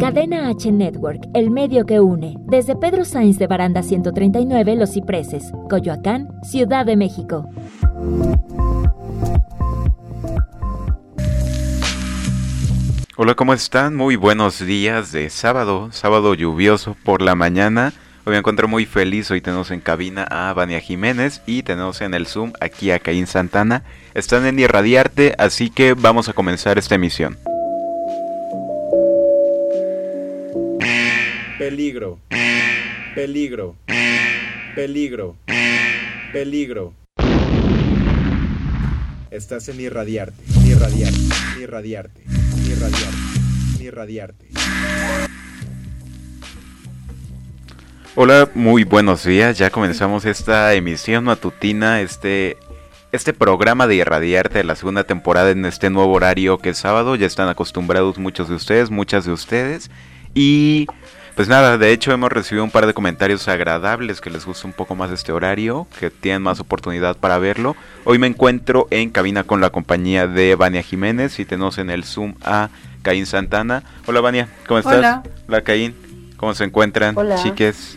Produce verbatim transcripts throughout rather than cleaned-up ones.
Cadena H Network, el medio que une, desde Pedro Sáinz de Baranda ciento treinta y nueve, Los Cipreses, Coyoacán, Ciudad de México. Hola, ¿cómo están? Muy buenos días de sábado, sábado lluvioso por la mañana. Hoy me encuentro muy feliz, hoy tenemos en cabina a Vania Jiménez y tenemos en el Zoom aquí a Caín Santana. Están en Irradiarte, así que vamos a comenzar esta emisión. Peligro, peligro, peligro, peligro. Estás en Irradiarte, Irradiarte, Irradiarte, Irradiarte, Irradiarte. Hola, muy buenos días. Ya comenzamos esta emisión matutina, este, este programa de Irradiarte de la segunda temporada en este nuevo horario que es sábado. Ya están acostumbrados muchos de ustedes, muchas de ustedes. Y pues nada, de hecho hemos recibido un par de comentarios agradables que les gusta un poco más este horario, que tienen más oportunidad para verlo. Hoy me encuentro en cabina con la compañía de Vania Jiménez y tenemos en el Zoom a Caín Santana. Hola Vania, ¿cómo estás? Hola. Hola Caín, ¿cómo se encuentran? Hola. Chiques.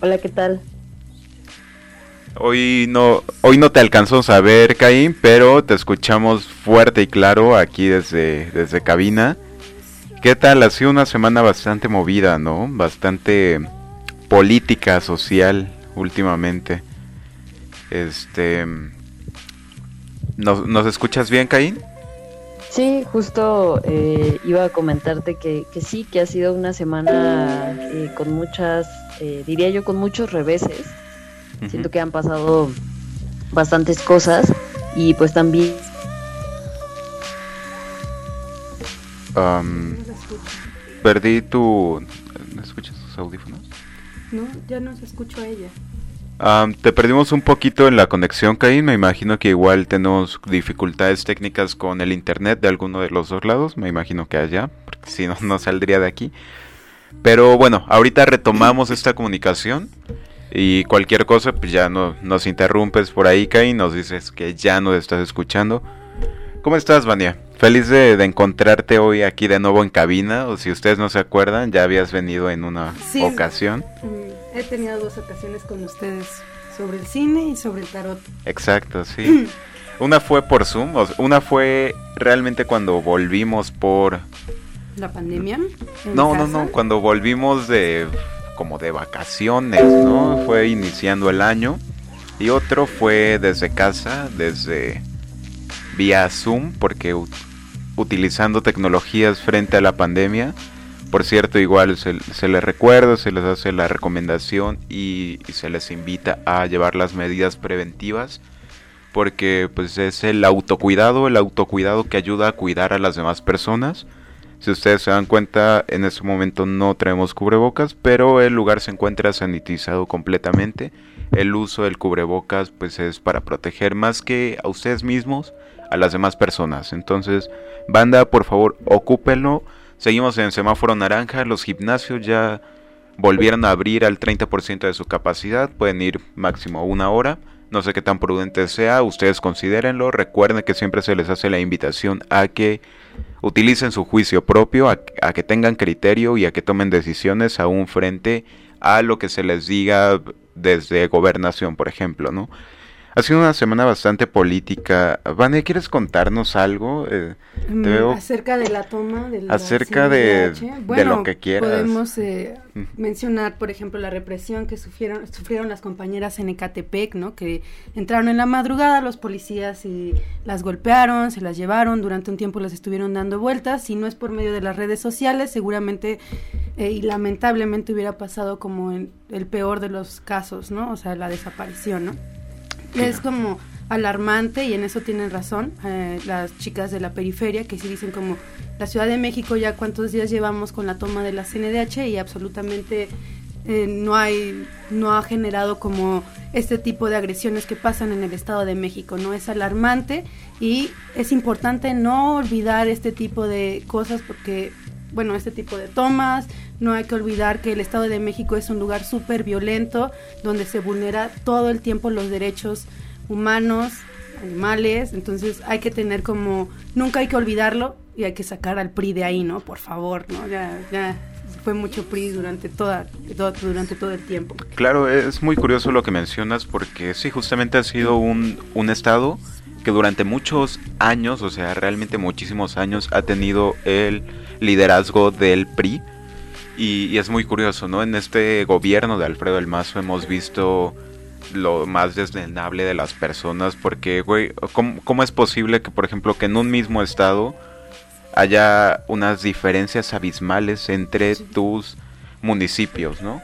Hola, ¿qué tal? Hoy no, hoy no te alcanzamos a ver Caín, pero te escuchamos fuerte y claro aquí desde, desde cabina. ¿Qué tal? Ha sido una semana bastante movida, ¿no? Bastante política, social, últimamente. Este, ¿Nos, nos escuchas bien, Caín? Sí, justo eh, iba a comentarte que, que sí, que ha sido una semana eh, con muchas, eh, diría yo, con muchos reveses. Uh-huh. Siento que han pasado bastantes cosas y pues también... Um, perdí tu... ¿Escuchas tus audífonos? No, ya no se escucho a ella. Um, te perdimos un poquito en la conexión, Caín. Me imagino que igual tenemos dificultades técnicas con el internet de alguno de los dos lados. Me imagino que allá, porque si no, no saldría de aquí. Pero bueno, ahorita retomamos esta comunicación. Y cualquier cosa, pues ya no, nos interrumpes por ahí, Caín. Nos dices que ya no estás escuchando. ¿Cómo estás, Vania? Feliz de, de encontrarte hoy aquí de nuevo en cabina, o si ustedes no se acuerdan, ya habías venido en una sí, ocasión. He tenido dos ocasiones con ustedes, sobre el cine y sobre el tarot. Exacto, sí. Una fue por Zoom, una fue realmente cuando volvimos por... ¿La pandemia? No, casa. no, no, cuando volvimos de como de vacaciones, ¿no? Fue iniciando el año, y otro fue desde casa, desde... vía Zoom, porque ut- utilizando tecnologías frente a la pandemia. Por cierto, igual se, se les recuerda, se les hace la recomendación y, y se les invita a llevar las medidas preventivas, porque pues es el autocuidado, el autocuidado que ayuda a cuidar a las demás personas. Si ustedes se dan cuenta, en este momento no traemos cubrebocas, pero el lugar se encuentra sanitizado completamente. El uso del cubrebocas pues es para proteger más que a ustedes mismos, a las demás personas. Entonces, banda, por favor, ocúpenlo. Seguimos en semáforo naranja. Los gimnasios ya volvieron a abrir al treinta por ciento de su capacidad. Pueden ir máximo una hora. No sé qué tan prudente sea. Ustedes considérenlo. Recuerden que siempre se les hace la invitación a que utilicen su juicio propio, a, a que tengan criterio y a que tomen decisiones aún frente a lo que se les diga desde gobernación, por ejemplo, ¿no? Ha sido una semana bastante política. Vane, ¿quieres contarnos algo? Eh, te mm, veo... Acerca de la toma de la acerca de, bueno, de lo que quieras. Podemos eh, mm. mencionar, por ejemplo, la represión que sufrieron, sufrieron las compañeras en Ecatepec, ¿no? Que entraron en la madrugada los policías y las golpearon, se las llevaron, durante un tiempo las estuvieron dando vueltas. Si no es por medio de las redes sociales, seguramente eh, y lamentablemente hubiera pasado como en el peor de los casos, ¿no? O sea, la desaparición, ¿no? Es como alarmante y en eso tienen razón eh, las chicas de la periferia que sí dicen como la Ciudad de México ya cuántos días llevamos con la toma de la C N D H y absolutamente eh, no hay, no ha generado como este tipo de agresiones que pasan en el Estado de México, ¿no? Es alarmante y es importante no olvidar este tipo de cosas porque, bueno, este tipo de tomas, no hay que olvidar que el Estado de México es un lugar súper violento, donde se vulnera todo el tiempo los derechos humanos, animales, entonces hay que tener como, nunca hay que olvidarlo, y hay que sacar al P R I de ahí, ¿no? Por favor, ¿no? Ya, ya fue mucho P R I durante toda, todo, durante todo el tiempo. Claro, es muy curioso lo que mencionas porque sí, justamente ha sido un, un estado que durante muchos años, o sea, realmente muchísimos años, ha tenido el liderazgo del P R I. Y, y es muy curioso, ¿no? En este gobierno de Alfredo del Mazo hemos visto lo más desdenable de las personas porque, güey, ¿cómo, cómo es posible que, por ejemplo, que en un mismo estado haya unas diferencias abismales entre tus municipios, ¿no?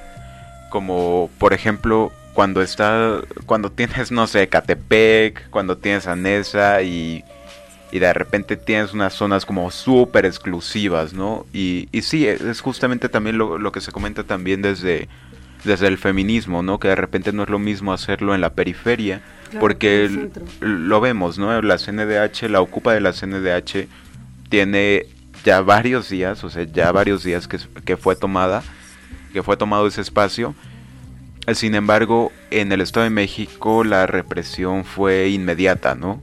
Como, por ejemplo, cuando está, cuando tienes, no sé, Catepec, cuando tienes Anesa y, y de repente tienes unas zonas como súper exclusivas, ¿no? Y, y sí, es justamente también lo, lo que se comenta también desde... desde el feminismo, ¿no? Que de repente no es lo mismo hacerlo en la periferia, claro, porque el, lo vemos, ¿no? La C N D H, la ocupa de la C N D H tiene ya varios días, o sea, ya varios días que, que fue tomada, que fue tomado ese espacio. Sin embargo, en el Estado de México la represión fue inmediata, ¿no?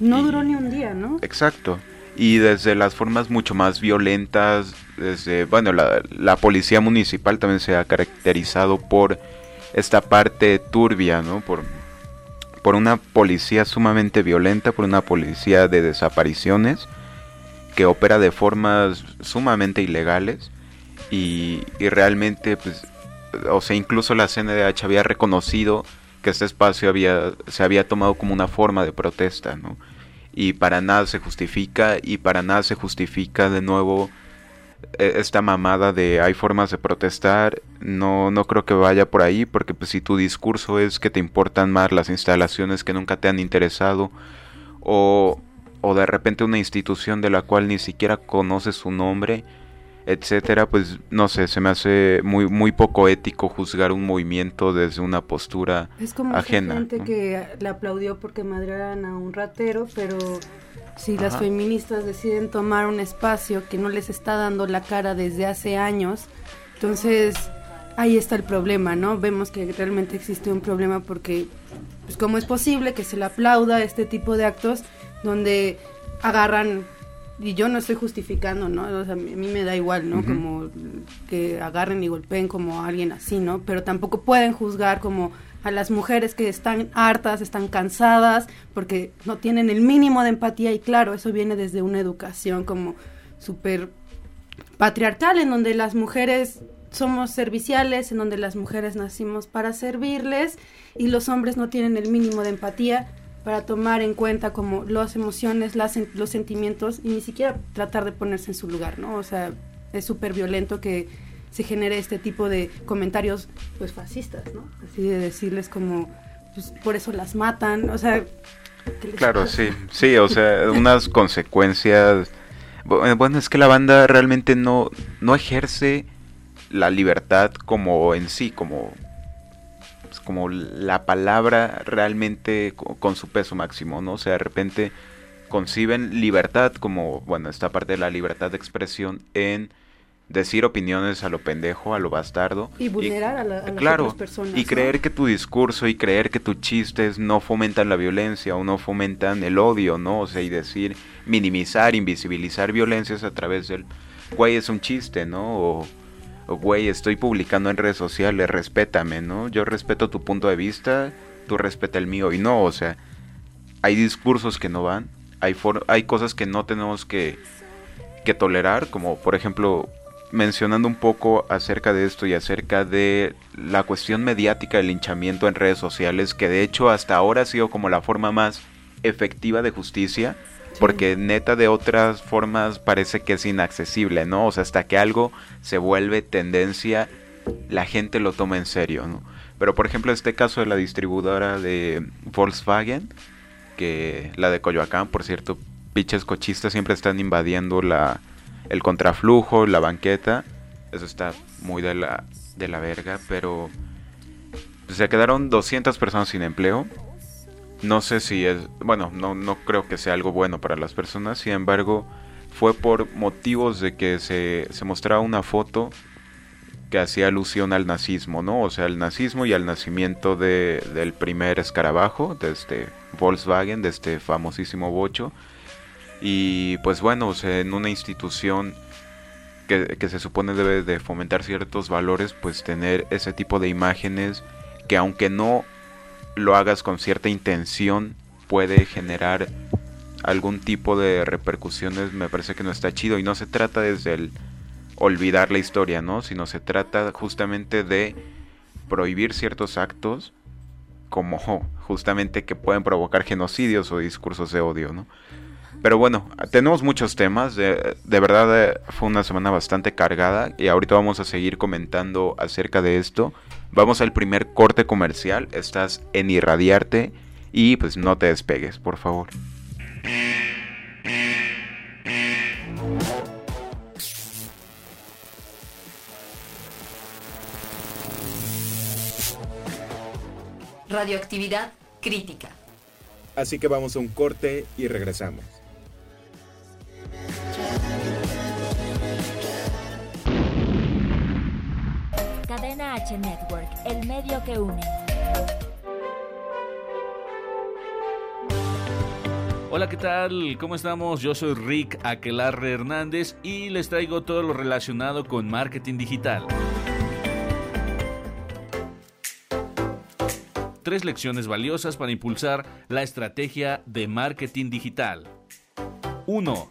No y, duró ni un día, ¿no? Exacto. Y desde las formas mucho más violentas, desde, bueno, la, la policía municipal también se ha caracterizado por esta parte turbia, ¿no? Por, por una policía sumamente violenta, por una policía de desapariciones, que opera de formas sumamente ilegales, y, y realmente, pues, o sea, incluso la C N D H había reconocido que este espacio había, se había tomado como una forma de protesta, ¿no? Y para nada se justifica, y para nada se justifica de nuevo esta mamada de hay formas de protestar. No, no creo que vaya por ahí, porque pues, si tu discurso es que te importan más las instalaciones que nunca te han interesado, o, o de repente una institución de la cual ni siquiera conoces su nombre, etcétera, pues no sé, se me hace muy muy poco ético juzgar un movimiento desde una postura ajena. Es como ajena, gente, ¿no?, que le aplaudió porque madrearan a un ratero, pero si Ajá. las feministas deciden tomar un espacio que no les está dando la cara desde hace años, entonces ahí está el problema, ¿no? Vemos que realmente existe un problema porque, pues, ¿cómo es posible que se le aplauda este tipo de actos donde agarran? Y yo no estoy justificando, ¿no? O sea, a mí me da igual, ¿no? Uh-huh. Como que agarren y golpeen como a alguien así, ¿no? Pero tampoco pueden juzgar como a las mujeres que están hartas, están cansadas, porque no tienen el mínimo de empatía. Y claro, eso viene desde una educación como súper patriarcal, en donde las mujeres somos serviciales, en donde las mujeres nacimos para servirles, y los hombres no tienen el mínimo de empatía para tomar en cuenta como las emociones, las, los sentimientos, y ni siquiera tratar de ponerse en su lugar, ¿no? O sea, es súper violento que se genere este tipo de comentarios, pues, fascistas, ¿no? Así de decirles como, pues, por eso las matan, o sea... Claro, pasa? sí, sí, o sea, unas consecuencias... Bueno, es que la banda realmente no, no ejerce la libertad como en sí, como... como la palabra realmente con su peso máximo, ¿no? O sea, de repente conciben libertad como, bueno, esta parte de la libertad de expresión en decir opiniones a lo pendejo, a lo bastardo. Y vulnerar y, a, la, a las claro, otras personas. Y creer, ¿no?, que tu discurso y creer que tus chistes no fomentan la violencia o no fomentan el odio, ¿no? O sea, y decir, minimizar, invisibilizar violencias a través del, güey, es un chiste, ¿no? O... güey, estoy publicando en redes sociales, respétame, ¿no? Yo respeto tu punto de vista, tú respeta el mío. Y no, o sea, hay discursos que no van, hay for- hay cosas que no tenemos que, que tolerar, como por ejemplo, mencionando un poco acerca de esto y acerca de la cuestión mediática del linchamiento en redes sociales, que de hecho hasta ahora ha sido como la forma más efectiva de justicia, porque neta de otras formas parece que es inaccesible, ¿no? O sea, hasta que algo se vuelve tendencia, la gente lo toma en serio, ¿no? Pero por ejemplo este caso de la distribuidora de Volkswagen, que la de Coyoacán, por cierto, pinches cochistas siempre están invadiendo la el contraflujo, la banqueta, eso está muy de la de la verga, pero se quedaron doscientas personas sin empleo. No sé si es... Bueno, no, no creo que sea algo bueno para las personas. Sin embargo, fue por motivos de que se, se mostraba una foto que hacía alusión al nazismo, ¿no? O sea, al nazismo y al nacimiento de, del primer escarabajo, de este Volkswagen, de este famosísimo bocho. Y pues bueno, o sea, en una institución que, que se supone debe de fomentar ciertos valores, pues tener ese tipo de imágenes que, aunque no lo hagas con cierta intención, puede generar algún tipo de repercusiones, me parece que no está chido. Y no se trata desde el olvidar la historia, ¿no? Sino se trata justamente de prohibir ciertos actos, como justamente que pueden provocar genocidios o discursos de odio, ¿no? Pero bueno, tenemos muchos temas, de, de verdad fue una semana bastante cargada y ahorita vamos a seguir comentando acerca de esto. Vamos al primer corte comercial, estás en Irradiarte y pues no te despegues, por favor. Radioactividad crítica. Así que vamos a un corte y regresamos. Cadena H Network, el medio que une. Hola, ¿qué tal? ¿Cómo estamos? Yo soy Rick Aquelarre Hernández y les traigo todo lo relacionado con marketing digital. Tres lecciones valiosas para impulsar la estrategia de marketing digital. uno.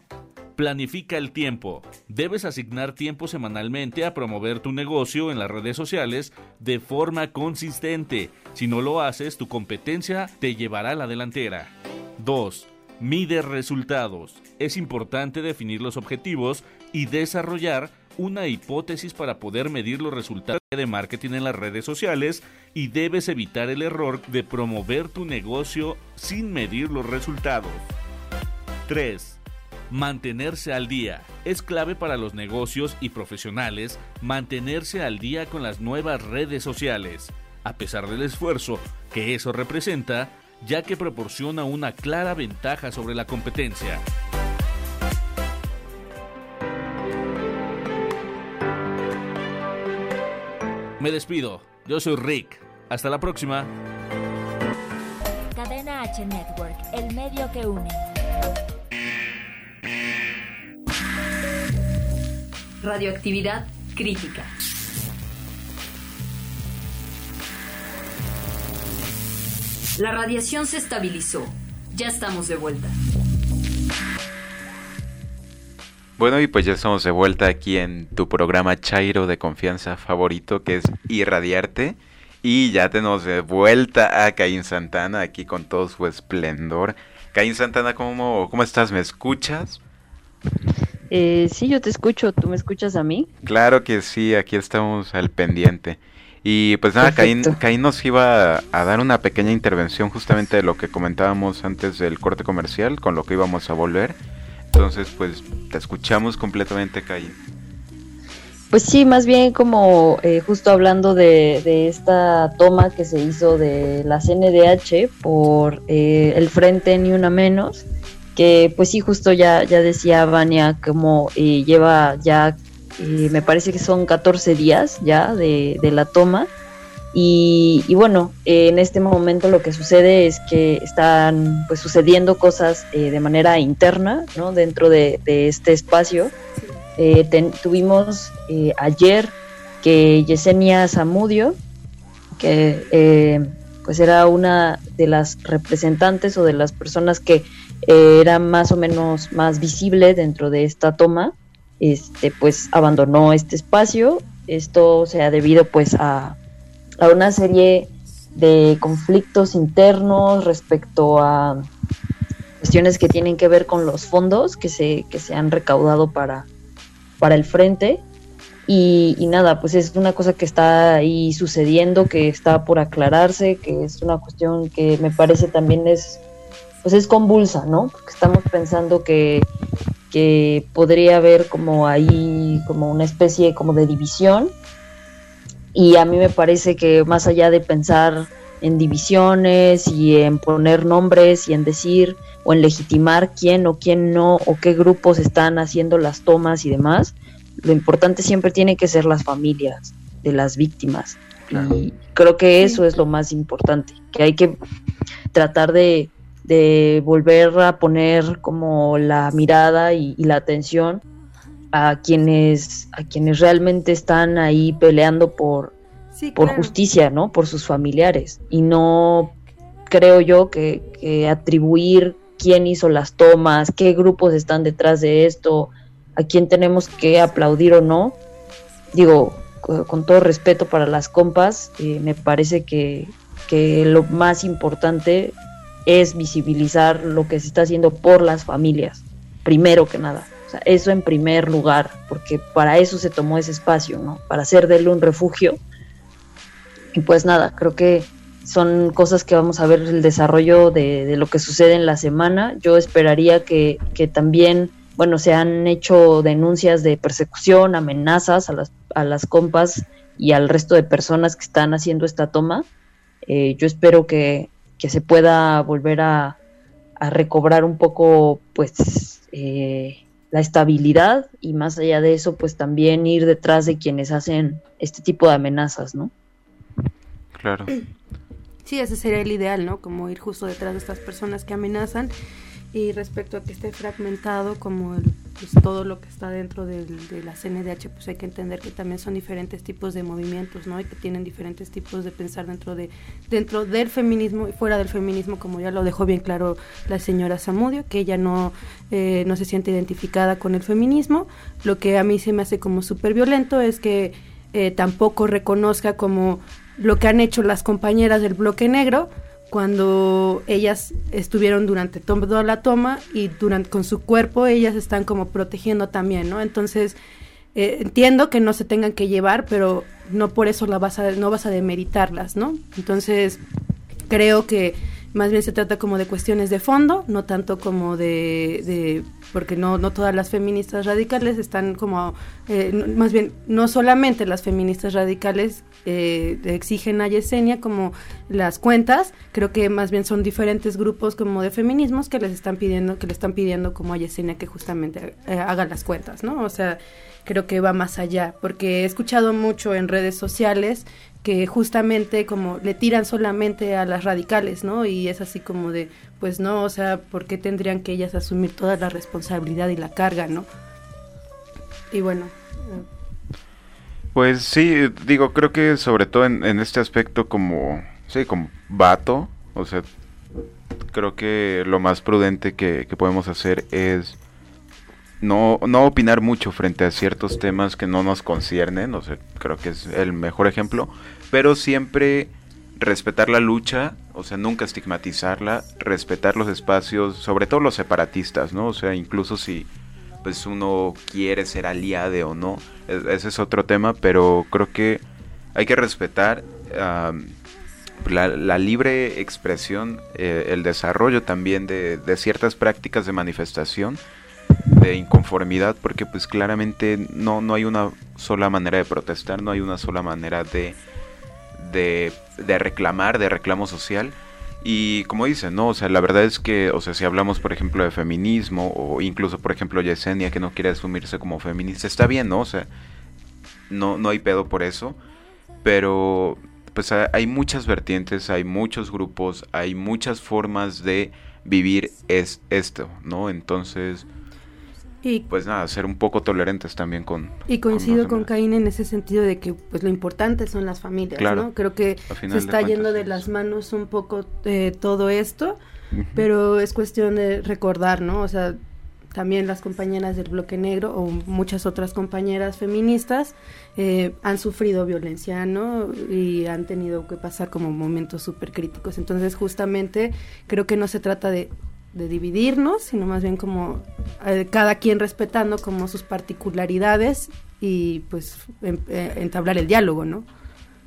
Planifica el tiempo. Debes asignar tiempo semanalmente a promover tu negocio en las redes sociales de forma consistente. Si no lo haces, tu competencia te llevará a la delantera. dos. Mide resultados. Es importante definir los objetivos y desarrollar una hipótesis para poder medir los resultados de marketing en las redes sociales, y debes evitar el error de promover tu negocio sin medir los resultados. tres. Mantenerse al día. Es clave para los negocios y profesionales mantenerse al día con las nuevas redes sociales, a pesar del esfuerzo que eso representa, ya que proporciona una clara ventaja sobre la competencia. Me despido. Yo soy Rick. Hasta la próxima. Cadena H Network, el medio que une. Radioactividad crítica. La radiación se estabilizó. Ya estamos de vuelta. Bueno, y pues ya estamos de vuelta aquí en tu programa chairo de confianza favorito, que es Irradiarte. Y ya tenemos de vuelta a Caín Santana aquí con todo su esplendor. Caín Santana, ¿cómo, cómo estás? ¿Me escuchas? Eh, sí, yo te escucho. ¿Tú me escuchas a mí? Claro que sí, aquí estamos al pendiente. Y pues nada, Caín, Caín nos iba a dar una pequeña intervención justamente de lo que comentábamos antes del corte comercial, con lo que íbamos a volver. Entonces, pues, te escuchamos completamente, Caín. Pues sí, más bien como eh, justo hablando de, de esta toma que se hizo de la C N D H por eh, el Frente Ni Una Menos, que pues sí, justo ya, ya decía Vania, como eh, lleva ya, eh, me parece que son catorce días ya de, de la toma. Y, y bueno, eh, en este momento lo que sucede es que están pues sucediendo cosas eh, de manera interna, ¿no? Dentro de, de este espacio. Eh, ten, tuvimos eh, ayer que Yesenia Zamudio, que eh, pues era una de las representantes o de las personas que eh, era más o menos más visible dentro de esta toma, este pues abandonó este espacio. Esto se ha debido pues a a una serie de conflictos internos respecto a cuestiones que tienen que ver con los fondos que se, que se han recaudado para, para el frente, y, y nada, pues es una cosa que está ahí sucediendo, que está por aclararse, que es una cuestión que me parece también es, pues es convulsa, ¿no? Porque estamos pensando que, que podría haber como ahí como una especie como de división. Y a mí me parece que más allá de pensar en divisiones y en poner nombres y en decir o en legitimar quién o quién no o qué grupos están haciendo las tomas y demás, lo importante siempre tiene que ser las familias de las víctimas. Claro. Y creo que eso es lo más importante, que hay que tratar de de volver a poner como la mirada y, y la atención a quienes a quienes realmente están ahí peleando por, sí, por claro. justicia, ¿no? Por sus familiares. Y no creo yo que, que atribuir quién hizo las tomas, qué grupos están detrás de esto, a quién tenemos que aplaudir o no. Digo, con todo respeto para las compas, eh, me parece que, que lo más importante es visibilizar lo que se está haciendo por las familias, primero que nada. O sea, eso en primer lugar, porque para eso se tomó ese espacio, ¿no? Para hacer de él un refugio. Y pues nada, creo que son cosas que vamos a ver el desarrollo de, de lo que sucede en la semana. Yo esperaría que, que también, bueno, se han hecho denuncias de persecución, amenazas a las, a las compas y al resto de personas que están haciendo esta toma. Eh, yo espero que, que se pueda volver a, a recobrar un poco, pues, eh, la estabilidad, y más allá de eso, pues también ir detrás de quienes hacen este tipo de amenazas, ¿no? Claro. Sí, ese sería el ideal, ¿no? Como ir justo detrás de estas personas que amenazan. Y respecto a que esté fragmentado como el, pues, todo lo que está dentro del, de la C N D H, pues hay que entender que también son diferentes tipos de movimientos, ¿no? Y que tienen diferentes tipos de pensar dentro de dentro del feminismo y fuera del feminismo, como ya lo dejó bien claro la señora Zamudio, que ella no, eh, no se siente identificada con el feminismo. Lo que a mí se me hace como súper violento es que eh, tampoco reconozca como lo que han hecho las compañeras del bloque negro, cuando ellas estuvieron durante toda la toma y durante, con su cuerpo ellas están como protegiendo también, ¿no? Entonces eh, entiendo que no se tengan que llevar, pero no por eso la vas a, no vas a demeritarlas, ¿no? Entonces creo que más bien se trata como de cuestiones de fondo, no tanto como de, de porque no, no todas las feministas radicales están como, eh, no, más bien no solamente las feministas radicales eh, exigen a Yesenia como las cuentas, creo que más bien son diferentes grupos como de feminismos que les están pidiendo, que le están pidiendo como a Yesenia que justamente eh, haga las cuentas, ¿no? O sea, creo que va más allá, porque he escuchado mucho en redes sociales que justamente como le tiran solamente a las radicales, ¿no? Y es así como de, pues no, o sea, ¿por qué tendrían que ellas asumir toda la responsabilidad y la carga, no? Y bueno. Pues sí, digo, creo que sobre todo en, en este aspecto como, sí, como vato, o sea, creo que lo más prudente que, que podemos hacer es No, no opinar mucho frente a ciertos temas que no nos conciernen, o sea, creo que es el mejor ejemplo, pero siempre respetar la lucha, o sea, nunca estigmatizarla, respetar los espacios, sobre todo los separatistas, ¿no? O sea, incluso si pues uno quiere ser aliado o no, ese es otro tema, pero creo que hay que respetar um, la, la libre expresión, eh, el desarrollo también de, de ciertas prácticas de manifestación, de inconformidad, porque pues claramente no, no hay una sola manera de protestar, no hay una sola manera de, de, de reclamar, de reclamo social. Y como dicen, ¿no? O sea, la verdad es que, o sea, si hablamos por ejemplo de feminismo, o incluso por ejemplo Yesenia, que no quiere asumirse como feminista, está bien, ¿no? O sea, no, no hay pedo por eso, pero pues hay muchas vertientes, hay muchos grupos, hay muchas formas de vivir es esto, ¿no? Entonces, y pues nada, ser un poco tolerentes también con... Y coincido con, con Caín en ese sentido de que pues lo importante son las familias, claro, ¿no? Creo que se está de yendo de las manos un poco eh, todo esto, uh-huh. Pero es cuestión de recordar, ¿no? O sea, también las compañeras del bloque negro o muchas otras compañeras feministas eh, han sufrido violencia, ¿no? Y han tenido que pasar como momentos súper críticos. Entonces, justamente, creo que no se trata de... de dividirnos, sino más bien como eh, cada quien respetando como sus particularidades y pues en, eh, entablar el diálogo, ¿no?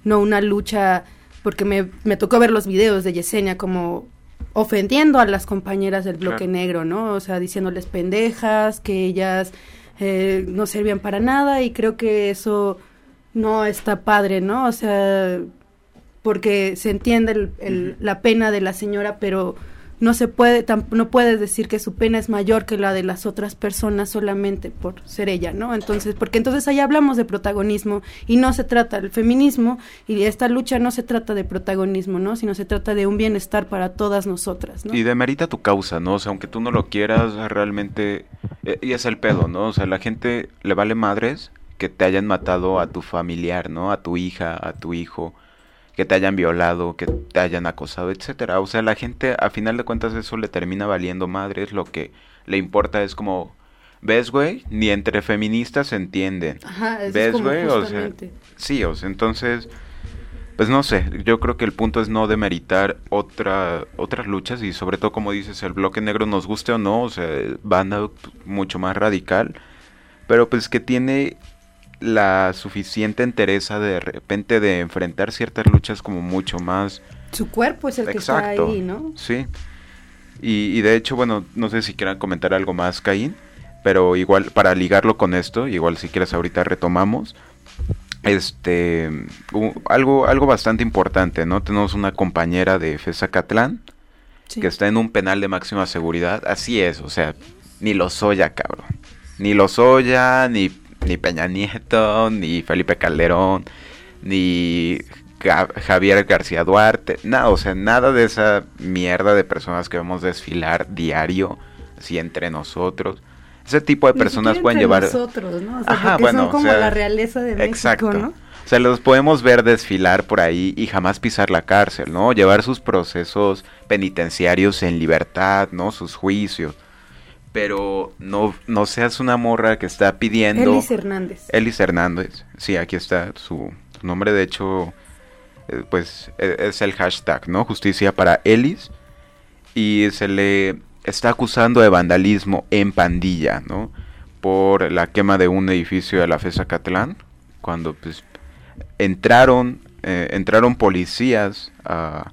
No una lucha, porque me, me tocó ver los videos de Yesenia como ofendiendo a las compañeras del bloque claro. negro, ¿no? O sea, diciéndoles pendejas, que ellas eh, no servían para nada, y creo que eso no está padre, ¿no? O sea, porque se entiende el, el, uh-huh. la pena de la señora, pero no se puede, tam, no puedes decir que su pena es mayor que la de las otras personas solamente por ser ella, ¿no? Entonces, porque entonces ahí hablamos de protagonismo y no se trata el feminismo y esta lucha no se trata de protagonismo, ¿no? Sino se trata de un bienestar para todas nosotras, ¿no? Y demerita tu causa, ¿no? O sea, aunque tú no lo quieras, realmente, eh, y es el pedo, ¿no? O sea, la gente le vale madres que te hayan matado a tu familiar, ¿no? A tu hija, a tu hijo, que te hayan violado, que te hayan acosado, etcétera. O sea, la gente, a final de cuentas, eso le termina valiendo madres. Lo que le importa es como, ¿ves, güey? Ni entre feministas se entienden. Ajá, eso ¿ves, es como güey? Justamente. O sea, sí, o sea, entonces, pues no sé, yo creo que el punto es no demeritar otra, otras luchas y sobre todo, como dices, el bloque negro, nos guste o no, o sea, banda mucho más radical, pero pues que tiene la suficiente entereza de repente de enfrentar ciertas luchas como mucho más... Su cuerpo es el exacto, que está ahí, ¿no? Sí. Y, y de hecho, bueno, no sé si quieran comentar algo más, Caín, pero igual para ligarlo con esto, igual si quieres ahorita retomamos, este uh, algo, algo bastante importante, ¿no? Tenemos una compañera de F E S Acatlán, sí, que está en un penal de máxima seguridad, así es, o sea, ni Lozoya, cabrón, ni Lozoya, ni ni Peña Nieto, ni Felipe Calderón, ni Javier García Duarte, nada, o sea, nada de esa mierda de personas que vemos desfilar diario, así entre nosotros. Ese tipo de ni personas pueden llevar... nosotros, ¿no? O sea, ajá, porque bueno, son como o sea, la realeza de México, exacto, ¿no? O sea, los podemos ver desfilar por ahí y jamás pisar la cárcel, ¿no? Llevar sus procesos penitenciarios en libertad, ¿no? Sus juicios. Pero no, no seas una morra que está pidiendo... Elis Hernández. Elis Hernández, sí, aquí está su, su nombre, de hecho, eh, pues es el hashtag, ¿no? Justicia para Elis, y se le está acusando de vandalismo en pandilla, ¿no? Por la quema de un edificio de la F E S Acatlán, cuando pues entraron, eh, entraron policías a...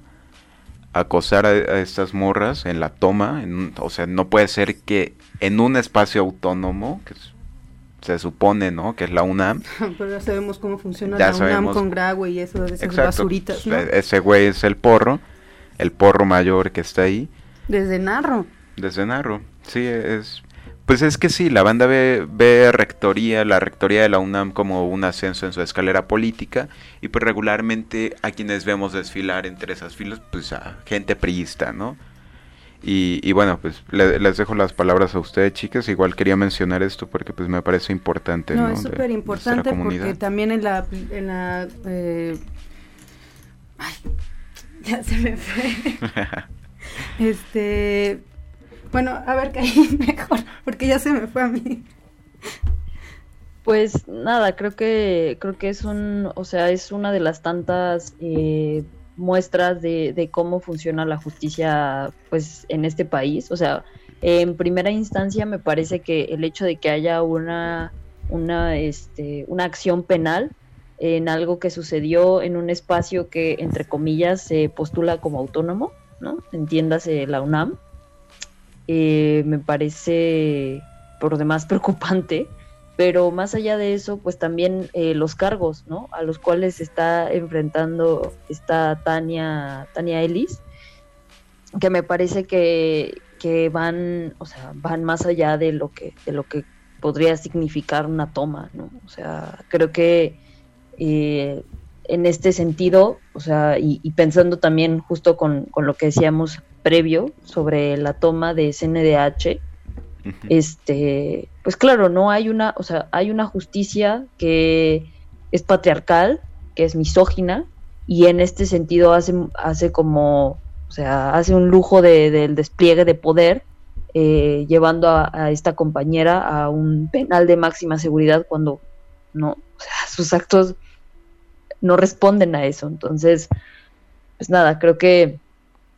acosar a, a estas morras en la toma, en, o sea, no puede ser que en un espacio autónomo, que es, se supone, ¿no?, que es la UNAM. Pero ya sabemos cómo funciona la sabemos, UNAM con Graue y eso, esas exacto, basuritas, ¿no? Ese güey es el porro, el porro mayor que está ahí. Desde Narro. Desde Narro, sí, es... Pues es que sí, la banda ve, ve rectoría, la rectoría de la UNAM como un ascenso en su escalera política y pues regularmente a quienes vemos desfilar entre esas filas, pues a gente priista, ¿no? Y, y bueno, pues le, les dejo las palabras a ustedes, chicas. Igual quería mencionar esto porque pues me parece importante, ¿no? No, es súper importante porque también en la... En la eh... Ay, ya se me fue. este... Bueno, a ver, Caín, mejor, porque ya se me fue a mí. Pues nada, creo que creo que es un, o sea, es una de las tantas eh, muestras de, de cómo funciona la justicia, pues, en este país. O sea, en primera instancia me parece que el hecho de que haya una una este una acción penal en algo que sucedió en un espacio que entre comillas se postula como autónomo, ¿no? Entiéndase la UNAM. Eh, me parece por demás preocupante, pero más allá de eso, pues también eh, los cargos, ¿no?, a los cuales se está enfrentando esta Tania Tania Elis, que me parece que, que van, o sea, van más allá de lo que de lo que podría significar una toma, ¿no? O sea, creo que eh, en este sentido, o sea, y, y pensando también justo con, con lo que decíamos previo sobre la toma de C N D H, uh-huh. este, pues claro, no hay una, o sea, hay una justicia que es patriarcal, que es misógina, y en este sentido hace, hace como, o sea, hace un lujo de, del despliegue de poder, eh, llevando a, a esta compañera a un penal de máxima seguridad cuando no, o sea, sus actos no responden a eso. Entonces, pues nada, creo que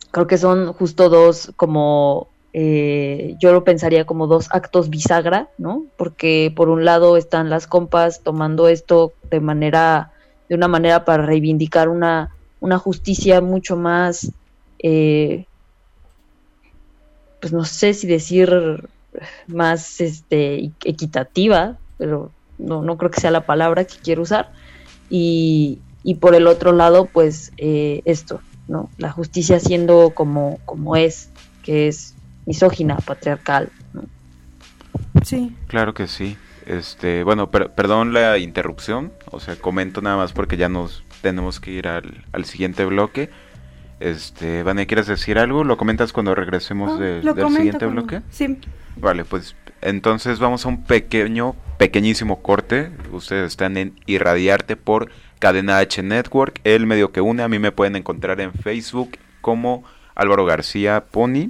creo que son justo dos como eh, yo lo pensaría como dos actos bisagra, ¿no? Porque por un lado están las compas tomando esto de manera de una manera para reivindicar una una justicia mucho más eh, pues no sé si decir más este equitativa, pero no no creo que sea la palabra que quiero usar, y y por el otro lado pues eh, esto, ¿no? La justicia siendo como, como es, que es misógina, patriarcal, ¿no? Sí. Claro que sí. Este, bueno, per- perdón la interrupción, o sea, comento nada más porque ya nos tenemos que ir al, al siguiente bloque. Este, Vania, ¿quieres decir algo? ¿Lo comentas cuando regresemos ah, de, del comento, siguiente como... bloque? Sí. Vale, pues entonces vamos a un pequeño, pequeñísimo corte. Ustedes están en Irradiarte por Cadena H Network, el medio que une. A mí me pueden encontrar en Facebook como Álvaro García Pony.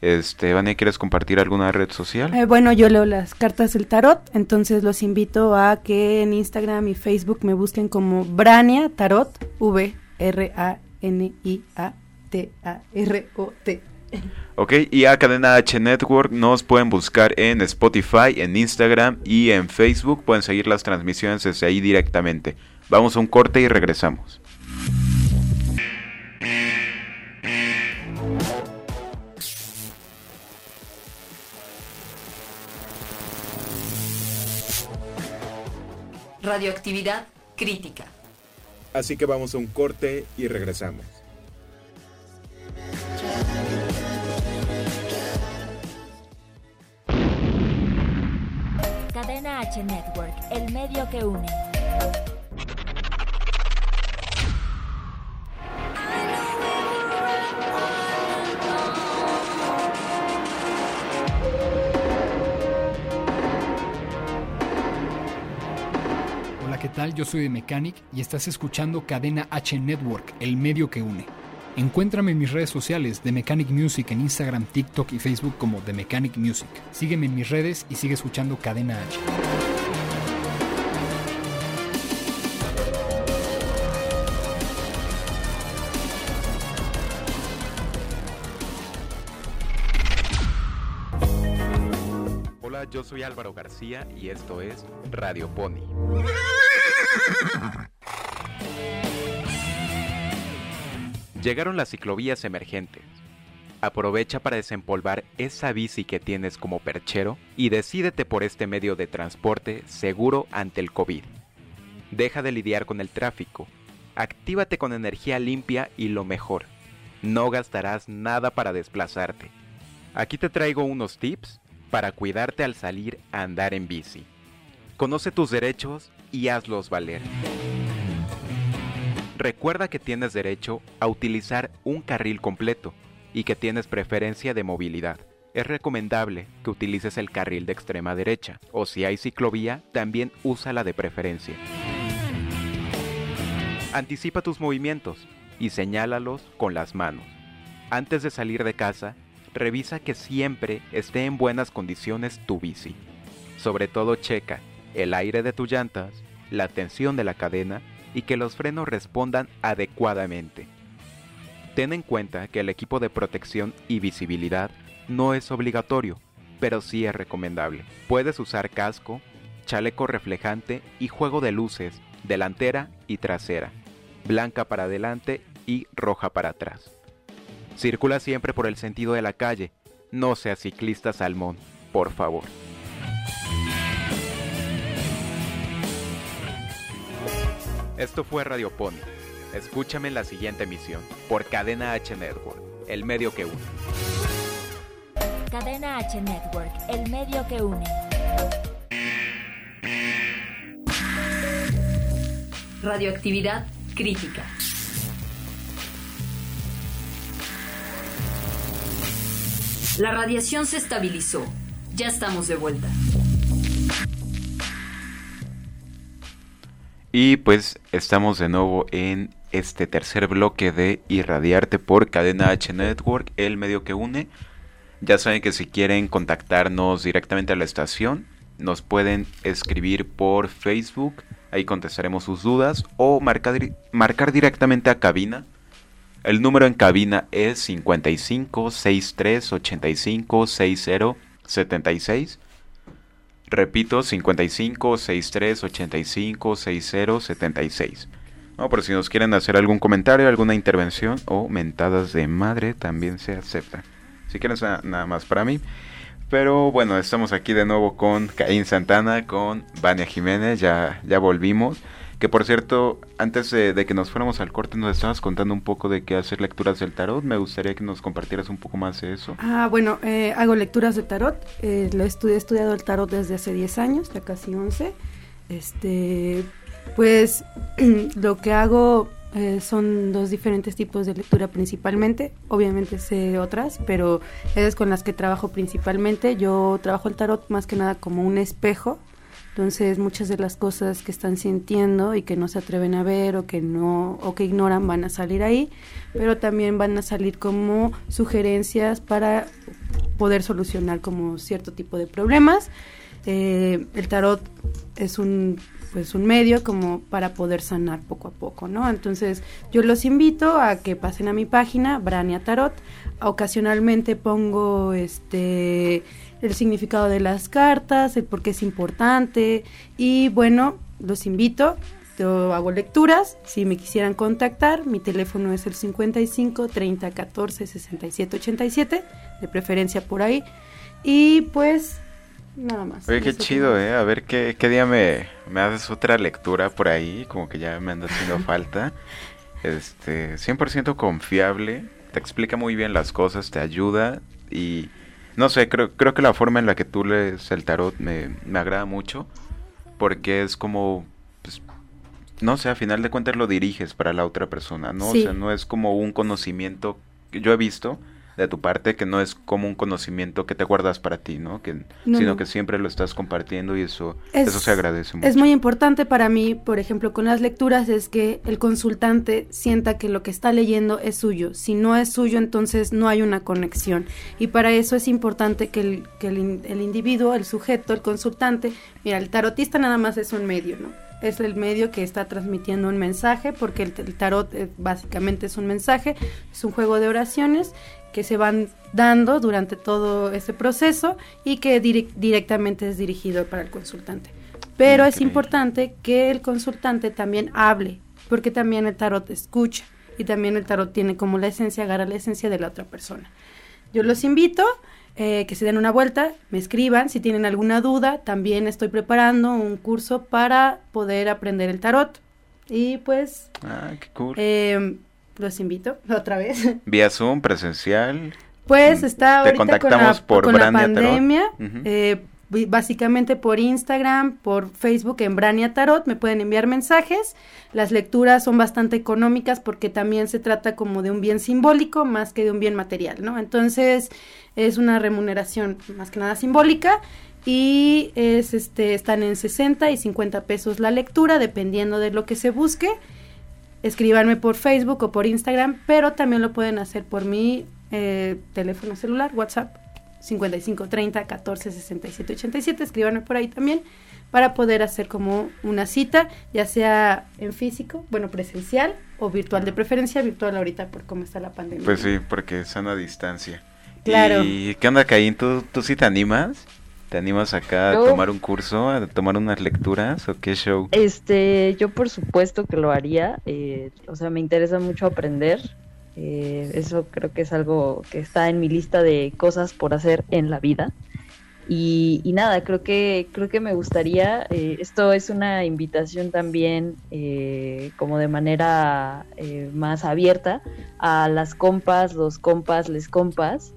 Este, Vania, ¿quieres compartir alguna red social? Eh, bueno, yo leo las cartas del tarot, entonces los invito a que en Instagram y Facebook me busquen como Vrania Tarot, V R A N I A T A R O T. Ok, y a Cadena H Network nos pueden buscar en Spotify, en Instagram y en Facebook. Pueden seguir las transmisiones desde ahí directamente. Vamos a un corte y regresamos. Radioactividad crítica. Así que vamos a un corte y regresamos. Cadena H Network, el medio que une. ¿Qué tal? Yo soy The Mechanic y estás escuchando Cadena H Network, el medio que une. Encuéntrame en mis redes sociales, The Mechanic Music, en Instagram, TikTok y Facebook como The Mechanic Music. Sígueme en mis redes y sigue escuchando Cadena H. Hola, yo soy Álvaro García y esto es Radio Pony. Llegaron las ciclovías emergentes. Aprovecha para desempolvar esa bici que tienes como perchero y decídete por este medio de transporte seguro ante el COVID. Deja de lidiar con el tráfico. Actívate con energía limpia y lo mejor, no gastarás nada para desplazarte. Aquí te traigo unos tips para cuidarte al salir a andar en bici. Conoce tus derechos y hazlos valer. Recuerda que tienes derecho a utilizar un carril completo y que tienes preferencia de movilidad. Es recomendable que utilices el carril de extrema derecha, o si hay ciclovía, también úsala de preferencia. Anticipa tus movimientos y señálalos con las manos. Antes de salir de casa, revisa que siempre esté en buenas condiciones tu bici. Sobre todo checa el aire de tus llantas, la tensión de la cadena y que los frenos respondan adecuadamente. Ten en cuenta que el equipo de protección y visibilidad no es obligatorio, pero sí es recomendable. Puedes usar casco, chaleco reflejante y juego de luces delantera y trasera, blanca para adelante y roja para atrás. Circula siempre por el sentido de la calle, no seas ciclista salmón, por favor. Esto fue Radio Pony. Escúchame en la siguiente emisión por Cadena H Network, el medio que une. Cadena H Network, el medio que une. Radioactividad crítica. La radiación se estabilizó. Ya estamos de vuelta. Y pues estamos de nuevo en este tercer bloque de Irradiarte por Cadena H Network, el medio que une. Ya saben que si quieren contactarnos directamente a la estación, nos pueden escribir por Facebook, ahí contestaremos sus dudas, o marcar, marcar directamente a cabina. El número en cabina es cincuenta y cinco, sesenta y tres, ochenta y cinco, sesenta, setenta y seis. Repito, cincuenta y cinco, sesenta y tres, ochenta y cinco, sesenta, setenta y seis. No, por si nos quieren hacer algún comentario, alguna intervención o mentadas de madre, también se acepta. Si quieren, nada más para mí. Pero bueno, estamos aquí de nuevo con Caín Santana, con Vania Jiménez, ya, ya volvimos. Que por cierto, antes de, de que nos fuéramos al corte, nos estabas contando un poco de qué hacer lecturas del tarot. Me gustaría que nos compartieras un poco más de eso. Ah, bueno, eh, hago lecturas de tarot. Eh, lo estudié, he estudiado el tarot desde hace diez años, ya casi once. Este, pues lo que hago eh, son dos diferentes tipos de lectura principalmente. Obviamente sé otras, pero esas con las que trabajo principalmente. Yo trabajo el tarot más que nada como un espejo. Entonces, muchas de las cosas que están sintiendo y que no se atreven a ver o que no o que ignoran van a salir ahí, pero también van a salir como sugerencias para poder solucionar como cierto tipo de problemas. Eh, el tarot es un pues un medio como para poder sanar poco a poco, ¿no? Entonces, yo los invito a que pasen a mi página Vrania Tarot. Ocasionalmente pongo este el significado de las cartas, el por qué es importante, y bueno, los invito, yo hago lecturas. Si me quisieran contactar, mi teléfono es el cincuenta y cinco, treinta, catorce, sesenta y siete, ochenta y siete, de preferencia por ahí, y pues nada más. Oye, qué chido, eh, a ver qué, qué día me, me haces otra lectura por ahí, como que ya me anda haciendo falta. Este, cien por ciento confiable, te explica muy bien las cosas, te ayuda, y no sé, creo, creo que la forma en la que tú lees el tarot me, me agrada mucho, porque es como, pues, no sé, a final de cuentas lo diriges para la otra persona, ¿no? Sí. O sea, no es como un conocimiento, que yo he visto de tu parte, que no es como un conocimiento que te guardas para ti, ¿no? Que, no sino no. que siempre lo estás compartiendo, y eso, es, eso se agradece mucho. Es muy importante para mí, por ejemplo, con las lecturas, es que el consultante sienta que lo que está leyendo es suyo. Si no es suyo, entonces no hay una conexión. Y para eso es importante que el, que el, el individuo, el sujeto, el consultante, mira, el tarotista nada más es un medio, ¿no? Es el medio que está transmitiendo un mensaje, porque el, el tarot eh, básicamente es un mensaje, es un juego de oraciones que se van dando durante todo este proceso y que dire- directamente es dirigido para el consultante. Pero okay. Es importante que el consultante también hable, porque también el tarot escucha, y también el tarot tiene como la esencia, agarra la esencia de la otra persona. Yo los invito Eh, que se den una vuelta, me escriban si tienen alguna duda. También estoy preparando un curso para poder aprender el tarot, y pues ah, qué cool. eh, los invito otra vez vía Zoom presencial, pues está ahorita contactamos con la, por con la pandemia. Uh-huh. eh, básicamente por Instagram, por Facebook, en Vrania Tarot me pueden enviar mensajes. Las lecturas son bastante económicas, porque también se trata como de un bien simbólico más que de un bien material, ¿no? Entonces es una remuneración más que nada simbólica, y es este están en sesenta y cincuenta pesos la lectura, dependiendo de lo que se busque. Escríbanme por Facebook o por Instagram, pero también lo pueden hacer por mi eh, teléfono celular, WhatsApp, cincuenta y cinco, treinta, catorce, sesenta y siete, ochenta y siete, escríbanme por ahí también, para poder hacer como una cita, ya sea en físico, bueno, presencial o virtual, de preferencia virtual ahorita por cómo está la pandemia. Pues sí, porque sana distancia. Claro. ¿Y qué onda, Caín? ¿Tú, tú sí te animas? ¿Te animas acá yo, a tomar un curso, a tomar unas lecturas o qué show? Este, yo por supuesto que lo haría, eh, o sea, me interesa mucho aprender. Eh, eso creo que es algo que está en mi lista de cosas por hacer en la vida, y, y nada, creo que creo que me gustaría, eh, esto es una invitación también eh, como de manera eh, más abierta a las compas, los compas, les compas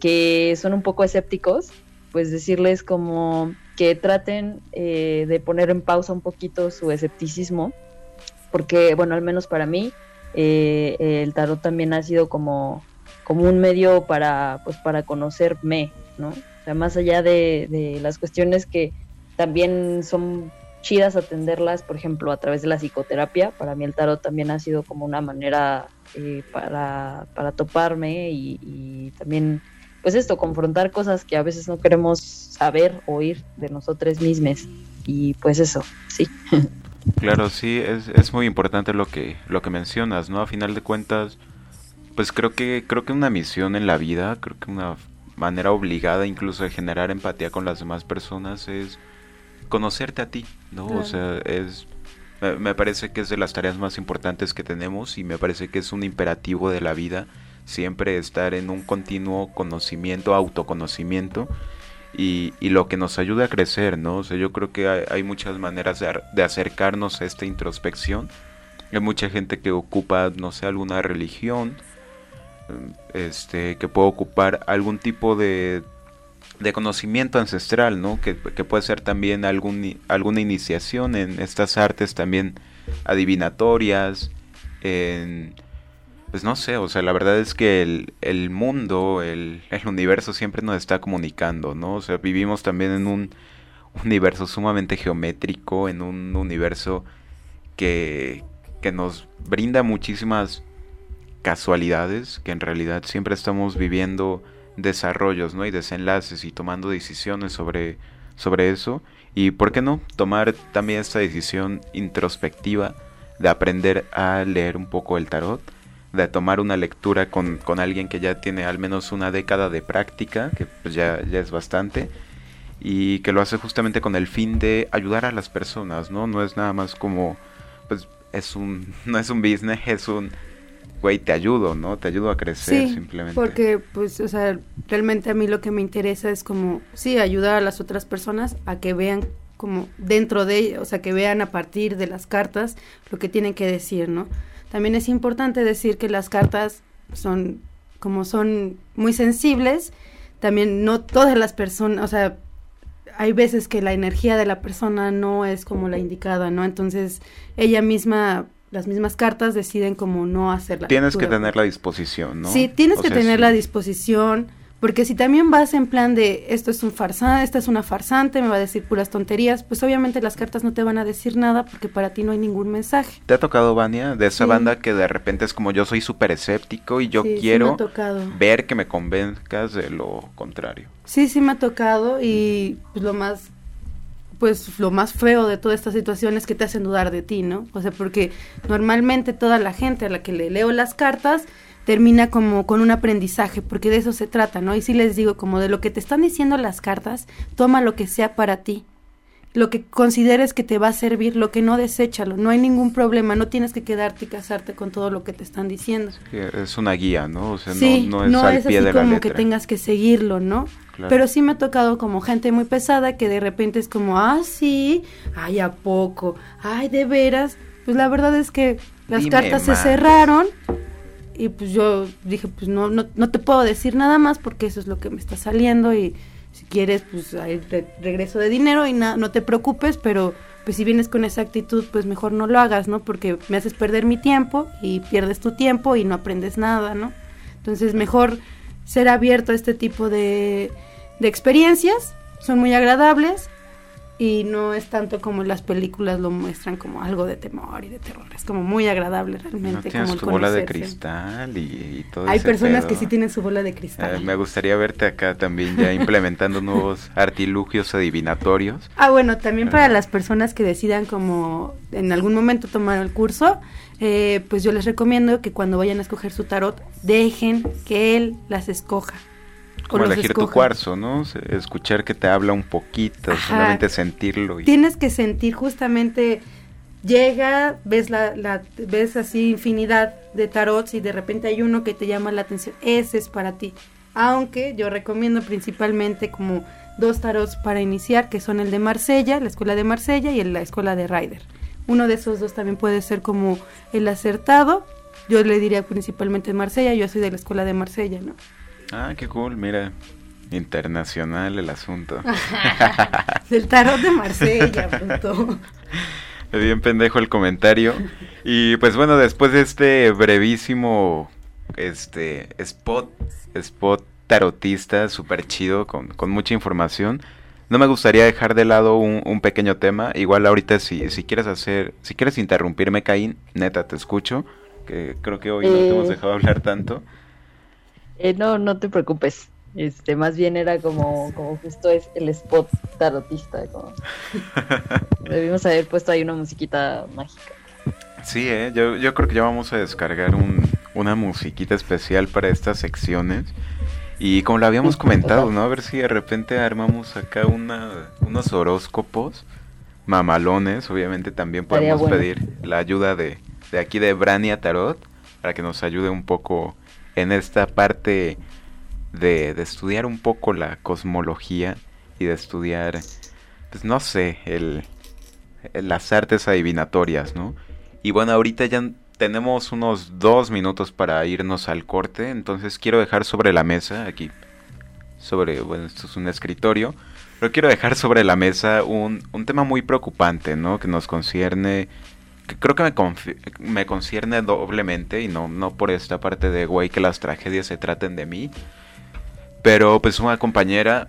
que son un poco escépticos, pues decirles como que traten eh, de poner en pausa un poquito su escepticismo, porque bueno, al menos para mí Eh, eh, el tarot también ha sido como, como un medio para, pues, para conocerme, ¿no? O sea, más allá de, de las cuestiones que también son chidas atenderlas, por ejemplo, a través de la psicoterapia, para mí el tarot también ha sido como una manera eh, para, para toparme y, y también, pues esto, confrontar cosas que a veces no queremos saber o oír de nosotros mismos, y pues eso, sí. Claro, sí, es, es muy importante lo que lo que mencionas, ¿no? A final de cuentas, pues creo que creo que una misión en la vida, creo que una manera obligada incluso de generar empatía con las demás personas es conocerte a ti, ¿no? Claro. O sea, es me, me parece que es de las tareas más importantes que tenemos, y me parece que es un imperativo de la vida siempre estar en un continuo conocimiento, autoconocimiento. y, y lo que nos ayuda a crecer, ¿no? O sea, yo creo que hay, hay muchas maneras de, de acercarnos a esta introspección. Hay mucha gente que ocupa, no sé, alguna religión, este, que puede ocupar algún tipo de, de conocimiento ancestral, ¿no? Que, que puede ser también algún, alguna iniciación en estas artes también adivinatorias, en... Pues no sé, o sea, la verdad es que el, el mundo, el, el universo siempre nos está comunicando, ¿no? O sea, vivimos también en un universo sumamente geométrico, en un universo que, que nos brinda muchísimas casualidades, que en realidad siempre estamos viviendo desarrollos, ¿no? Y desenlaces y tomando decisiones sobre, sobre eso. Y, ¿por qué no? Tomar también esta decisión introspectiva de aprender a leer un poco el tarot, de tomar una lectura con, con alguien que ya tiene al menos una década de práctica, que pues ya, ya es bastante, y que lo hace justamente con el fin de ayudar a las personas, ¿no? No es nada más como, pues, es un, no es un business, es un, güey, te ayudo, ¿no? Te ayudo a crecer, sí, simplemente. Sí, porque, pues, o sea, realmente a mí lo que me interesa es como, sí, ayudar a las otras personas a que vean como dentro de, o sea, que vean a partir de las cartas lo que tienen que decir, ¿no? También es importante decir que las cartas son, como son muy sensibles, también no todas las personas, o sea, hay veces que la energía de la persona no es como la indicada, ¿no? Entonces, ella misma, las mismas cartas deciden como no hacerla. Tienes lectura, que tener la disposición, ¿no? Sí, tienes o que sea, tener sí. la disposición, porque si también vas en plan de esto es un farsante, esta es una farsante, me va a decir puras tonterías, pues obviamente las cartas no te van a decir nada porque para ti no hay ningún mensaje. ¿Te ha tocado, Vania, de esa sí. banda que de repente es como yo soy súper escéptico y yo sí, quiero sí ver que me convenzcas de lo contrario? Sí, sí me ha tocado y pues, lo más pues lo más feo de toda esta situación es que te hacen dudar de ti, ¿no? O sea, porque normalmente toda la gente a la que le leo las cartas termina como con un aprendizaje, porque de eso se trata, ¿no? Y sí les digo, como de lo que te están diciendo las cartas, toma lo que sea para ti, lo que consideres que te va a servir, lo que no, deséchalo, no hay ningún problema, no tienes que quedarte y casarte con todo lo que te están diciendo. Sí, es una guía, ¿no? O sea, sí, no, no es no al es pie así de la como letra. Que tengas que seguirlo, ¿no? Claro. Pero sí me ha tocado como gente muy pesada que de repente es como, ah, sí, ay, ¿a poco? Ay, ¿de veras? Pues la verdad es que las Dime cartas más. se cerraron. Y pues yo dije, pues no, no no te puedo decir nada más porque eso es lo que me está saliendo y si quieres, pues hay re- regreso de dinero y na- no te preocupes, pero pues si vienes con esa actitud, pues mejor no lo hagas, ¿no? Porque me haces perder mi tiempo y pierdes tu tiempo y no aprendes nada, ¿no? Entonces mejor ser abierto a este tipo de, de experiencias, son muy agradables y no es tanto como las películas lo muestran como algo de temor y de terror, es como muy agradable realmente. No tienes como tu bola de cristal y, y todo eso. Hay personas pedo. que sí tienen su bola de cristal. Eh, me gustaría verte acá también ya implementando nuevos artilugios adivinatorios. Ah, bueno, también para las personas que decidan como en algún momento tomar el curso, eh, pues yo les recomiendo que cuando vayan a escoger su tarot, dejen que él las escoja. Como elegir tu cuarzo, ¿no? Escuchar que te habla un poquito, Ajá. solamente sentirlo. Y... Tienes que sentir justamente, llega, ves la, la ves así infinidad de tarots y de repente hay uno que te llama la atención, ese es para ti. Aunque yo recomiendo principalmente como dos tarots para iniciar, que son el de Marsella, la escuela de Marsella y el, la escuela de Rider. Uno de esos dos también puede ser como el acertado, yo le diría principalmente Marsella, yo soy de la escuela de Marsella, ¿no? Ah, qué cool, mira, internacional el asunto. Del tarot de Marsella, puto. Bien pendejo el comentario. Y pues bueno, después de este brevísimo este spot, spot tarotista, súper chido, con, con mucha información, no me gustaría dejar de lado un, un pequeño tema. Igual ahorita si, si quieres hacer, si quieres interrumpirme, Caín, neta, te escucho, que creo que hoy eh. no te hemos dejado hablar tanto. Eh, no, no te preocupes, este, más bien era como, como justo es el spot tarotista, como... Debimos haber puesto ahí una musiquita mágica. Sí, eh, yo, yo creo que ya vamos a descargar un, una musiquita especial para estas secciones. Y como lo habíamos comentado, ¿no? A ver si de repente armamos acá una, unos horóscopos mamalones. Obviamente también podemos bueno. pedir la ayuda de, de aquí de Vrania Tarot para que nos ayude un poco... en esta parte de, de estudiar un poco la cosmología y de estudiar, pues no sé, el, las artes adivinatorias, ¿no? Y bueno, ahorita ya tenemos unos dos minutos para irnos al corte, entonces quiero dejar sobre la mesa, aquí, sobre, bueno, esto es un escritorio, pero quiero dejar sobre la mesa un, un tema muy preocupante, ¿no? Que nos concierne, que creo que me, confi- me concierne doblemente, y no, no por esta parte de, güey, que las tragedias se traten de mí, pero pues una compañera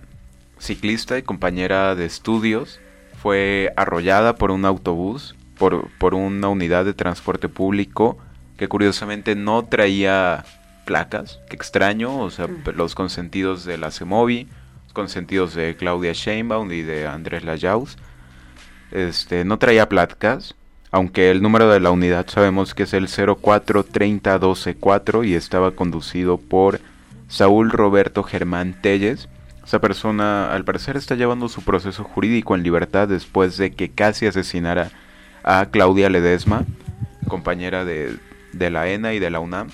ciclista y compañera de estudios fue arrollada por un autobús, por, por una unidad de transporte público que curiosamente no traía placas, qué extraño, o sea, los consentidos de la CEMOVI, los consentidos de Claudia Sheinbaum y de Andrés Lajauz, este, no traía placas, aunque el número de la unidad sabemos que es el cero cuatro tres cero uno dos cuatro y estaba conducido por Saúl Roberto Germán Telles. Esa persona al parecer está llevando su proceso jurídico en libertad después de que casi asesinara a Claudia Ledesma, compañera de, de la ENA y de la UNAM.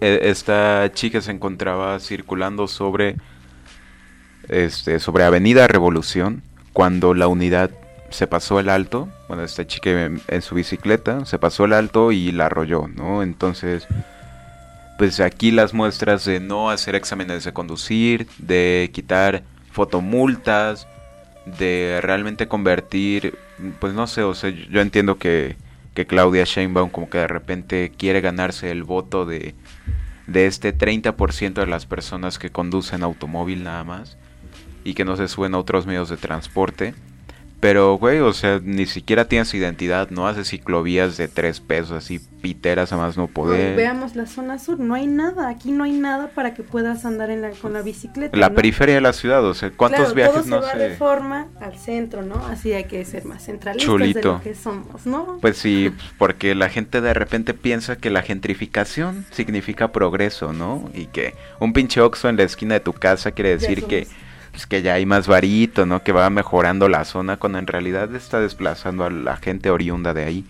Esta chica se encontraba circulando sobre, este, sobre Avenida Revolución cuando la unidad se pasó el alto. Bueno, esta chica en, en su bicicleta se pasó el alto y la arrolló, ¿no? Entonces, pues aquí las muestras de no hacer exámenes de conducir, de quitar fotomultas, de realmente convertir, pues no sé, o sea, yo entiendo que, que Claudia Sheinbaum como que de repente quiere ganarse el voto de, de este treinta por ciento de las personas que conducen automóvil nada más y que no se suben a otros medios de transporte. Pero, güey, o sea, ni siquiera tienes identidad, no haces ciclovías de tres pesos, así piteras a más no poder. Veamos la zona sur, no hay nada, aquí no hay nada para que puedas andar en la, con la bicicleta. La ¿no? periferia de la ciudad, o sea, ¿cuántos claro, viajes no sé? Todo se va de forma al centro, ¿no? Así hay que ser más centralistas Chulito. De lo que somos, ¿no? Pues sí, porque la gente de repente piensa que la gentrificación significa progreso, ¿no? Y que un pinche Oxxo en la esquina de tu casa quiere decir que... pues que ya hay más varito, ¿no? Que va mejorando la zona cuando en realidad está desplazando a la gente oriunda de ahí.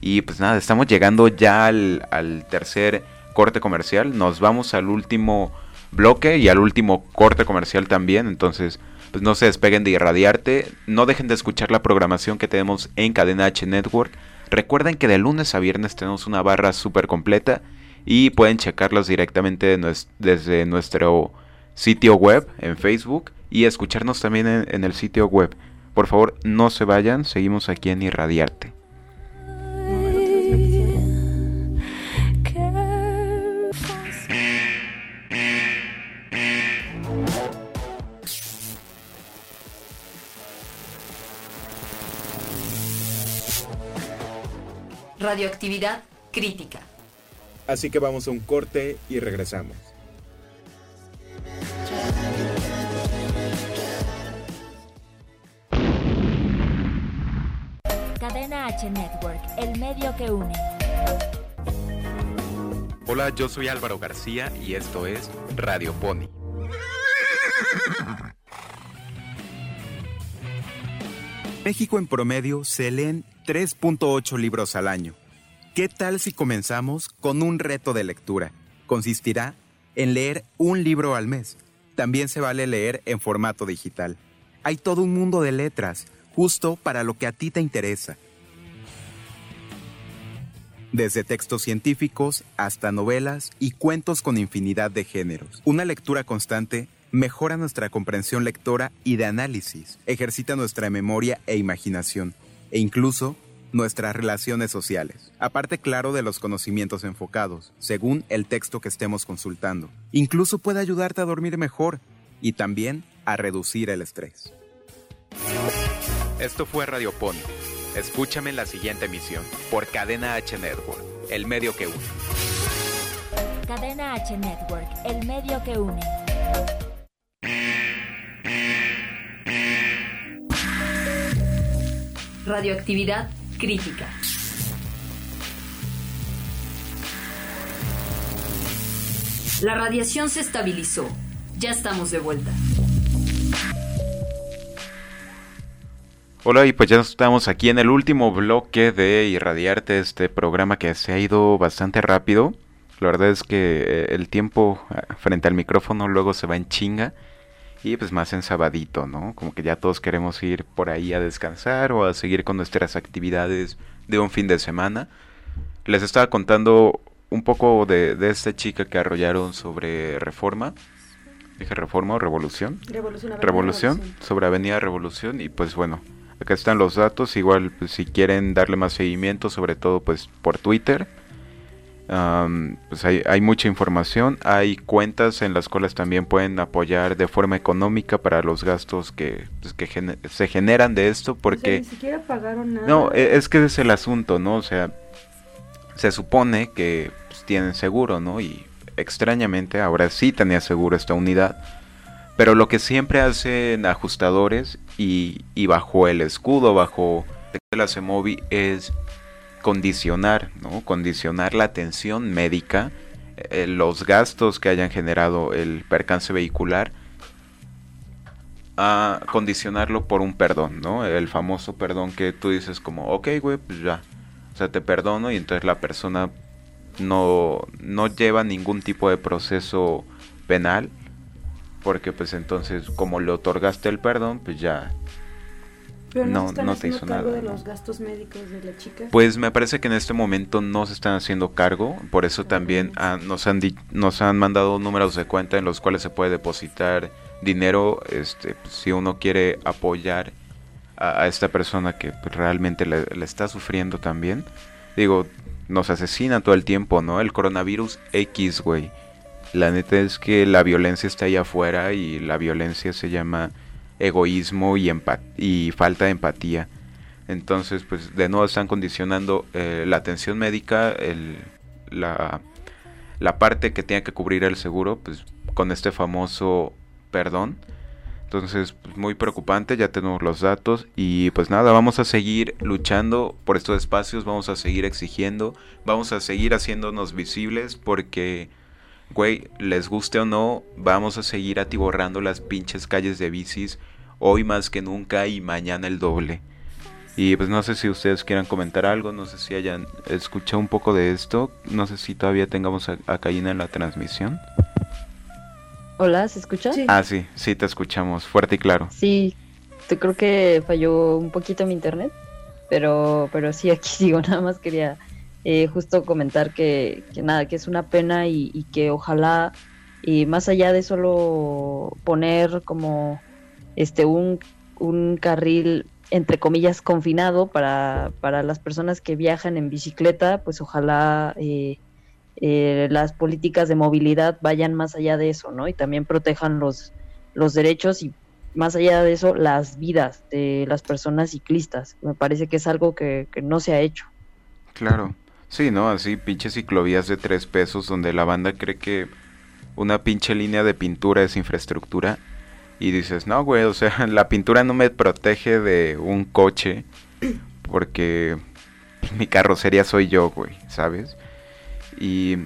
Y pues nada, estamos llegando ya al, al tercer corte comercial. Nos vamos al último bloque y al último corte comercial también. Entonces, pues no se despeguen de Irradiarte. No dejen de escuchar la programación que tenemos en Cadena H Network. Recuerden que de lunes a viernes tenemos una barra súper completa y pueden checarlas directamente de nues- desde nuestro sitio web en Facebook. Y escucharnos también en, en el sitio web. Por favor, no se vayan, seguimos aquí en Irradiarte. Radioactividad crítica. Así que vamos a un corte y regresamos. Cadena H Network, el medio que une. Hola, yo soy Álvaro García y esto es Radio Pony. México en promedio se leen tres punto ocho libros al año. ¿Qué tal si comenzamos con un reto de lectura? Consistirá en leer un libro al mes. También se vale leer en formato digital. Hay todo un mundo de letras, justo para lo que a ti te interesa. Desde textos científicos hasta novelas y cuentos con infinidad de géneros. Una lectura constante mejora nuestra comprensión lectora y de análisis, ejercita nuestra memoria e imaginación, e incluso nuestras relaciones sociales. Aparte, claro, de los conocimientos enfocados, según el texto que estemos consultando. Incluso puede ayudarte a dormir mejor y también a reducir el estrés. Esto fue Radio Pony. Escúchame en la siguiente emisión por Cadena H Network, el medio que une. Cadena H Network, el medio que une. Radioactividad crítica. La radiación se estabilizó. Ya estamos de vuelta. Hola, y pues ya estamos aquí en el último bloque de Irradiarte, este programa que se ha ido bastante rápido. La verdad es que el tiempo frente al micrófono luego se va en chinga. y pues más en sabadito, ¿no? Como que ya todos queremos ir por ahí a descansar o a seguir con nuestras actividades de un fin de semana. Les estaba contando un poco de, de esta chica que arrollaron sobre Reforma. Dije Reforma o Revolución. Revolución, Avenida Revolución, Revolución. Sobre Avenida Revolución. Y pues bueno, acá están los datos. Igual pues, si quieren darle más seguimiento, sobre todo pues por Twitter. Um, pues hay, hay mucha información, hay cuentas en las cuales también pueden apoyar de forma económica para los gastos que, pues, que gener- se generan de esto, porque o sea, ni siquiera pagaron nada. No, es que es el asunto, ¿no? O sea, se supone que pues, tienen seguro, ¿no? Y extrañamente ahora sí tenía seguro esta unidad, pero lo que siempre hacen ajustadores y, y bajo el escudo, bajo la CEMOVI es condicionar, ¿no? Condicionar la atención médica, eh, los gastos que hayan generado el percance vehicular, a condicionarlo por un perdón, ¿no? El famoso perdón que tú dices como, ok, güey, pues ya, o sea, te perdono, y entonces la persona no, no lleva ningún tipo de proceso penal, porque pues entonces como le otorgaste el perdón, pues ya... Pero no, no, están no te hizo cargo nada. De los gastos médicos de la chica. Pues me parece que en este momento no se están haciendo cargo, por eso también ah, nos han di- nos han mandado números de cuenta en los cuales se puede depositar dinero, este, si uno quiere apoyar a, a esta persona que realmente le, le está sufriendo también. Digo, nos asesina todo el tiempo, ¿no? El coronavirus X, güey. La neta es que la violencia está ahí afuera y la violencia se llama egoísmo y, empat- y falta de empatía. Entonces pues de nuevo están condicionando eh, la atención médica, el, la, la parte que tiene que cubrir el seguro pues con este famoso perdón. Entonces pues, muy preocupante. Ya tenemos los datos y pues nada, vamos a seguir luchando por estos espacios, vamos a seguir exigiendo, vamos a seguir haciéndonos visibles, porque güey, les guste o no, vamos a seguir atiborrando las pinches calles de bicis hoy más que nunca y mañana el doble. Y pues no sé si ustedes quieran comentar algo, no sé si hayan escuchado un poco de esto, no sé si todavía tengamos a, a Caína en la transmisión. Hola, ¿se escucha? Sí. Ah, sí, sí te escuchamos, fuerte y claro. Sí, yo creo que falló un poquito mi internet, pero, pero sí, aquí sigo, nada más quería... Eh, justo comentar que, que nada, que es una pena y, y que ojalá, y más allá de solo poner como este un, un carril entre comillas confinado para, para las personas que viajan en bicicleta, pues ojalá eh, eh, las políticas de movilidad vayan más allá de eso, ¿no? Y también protejan los, los derechos y más allá de eso las vidas de las personas ciclistas. Me parece que es algo que, que no se ha hecho. Claro. Sí, ¿no? Así pinches ciclovías de tres pesos donde la banda cree que una pinche línea de pintura es infraestructura y dices, no, güey, o sea, la pintura no me protege de un coche porque mi carrocería soy yo, güey, ¿sabes? Y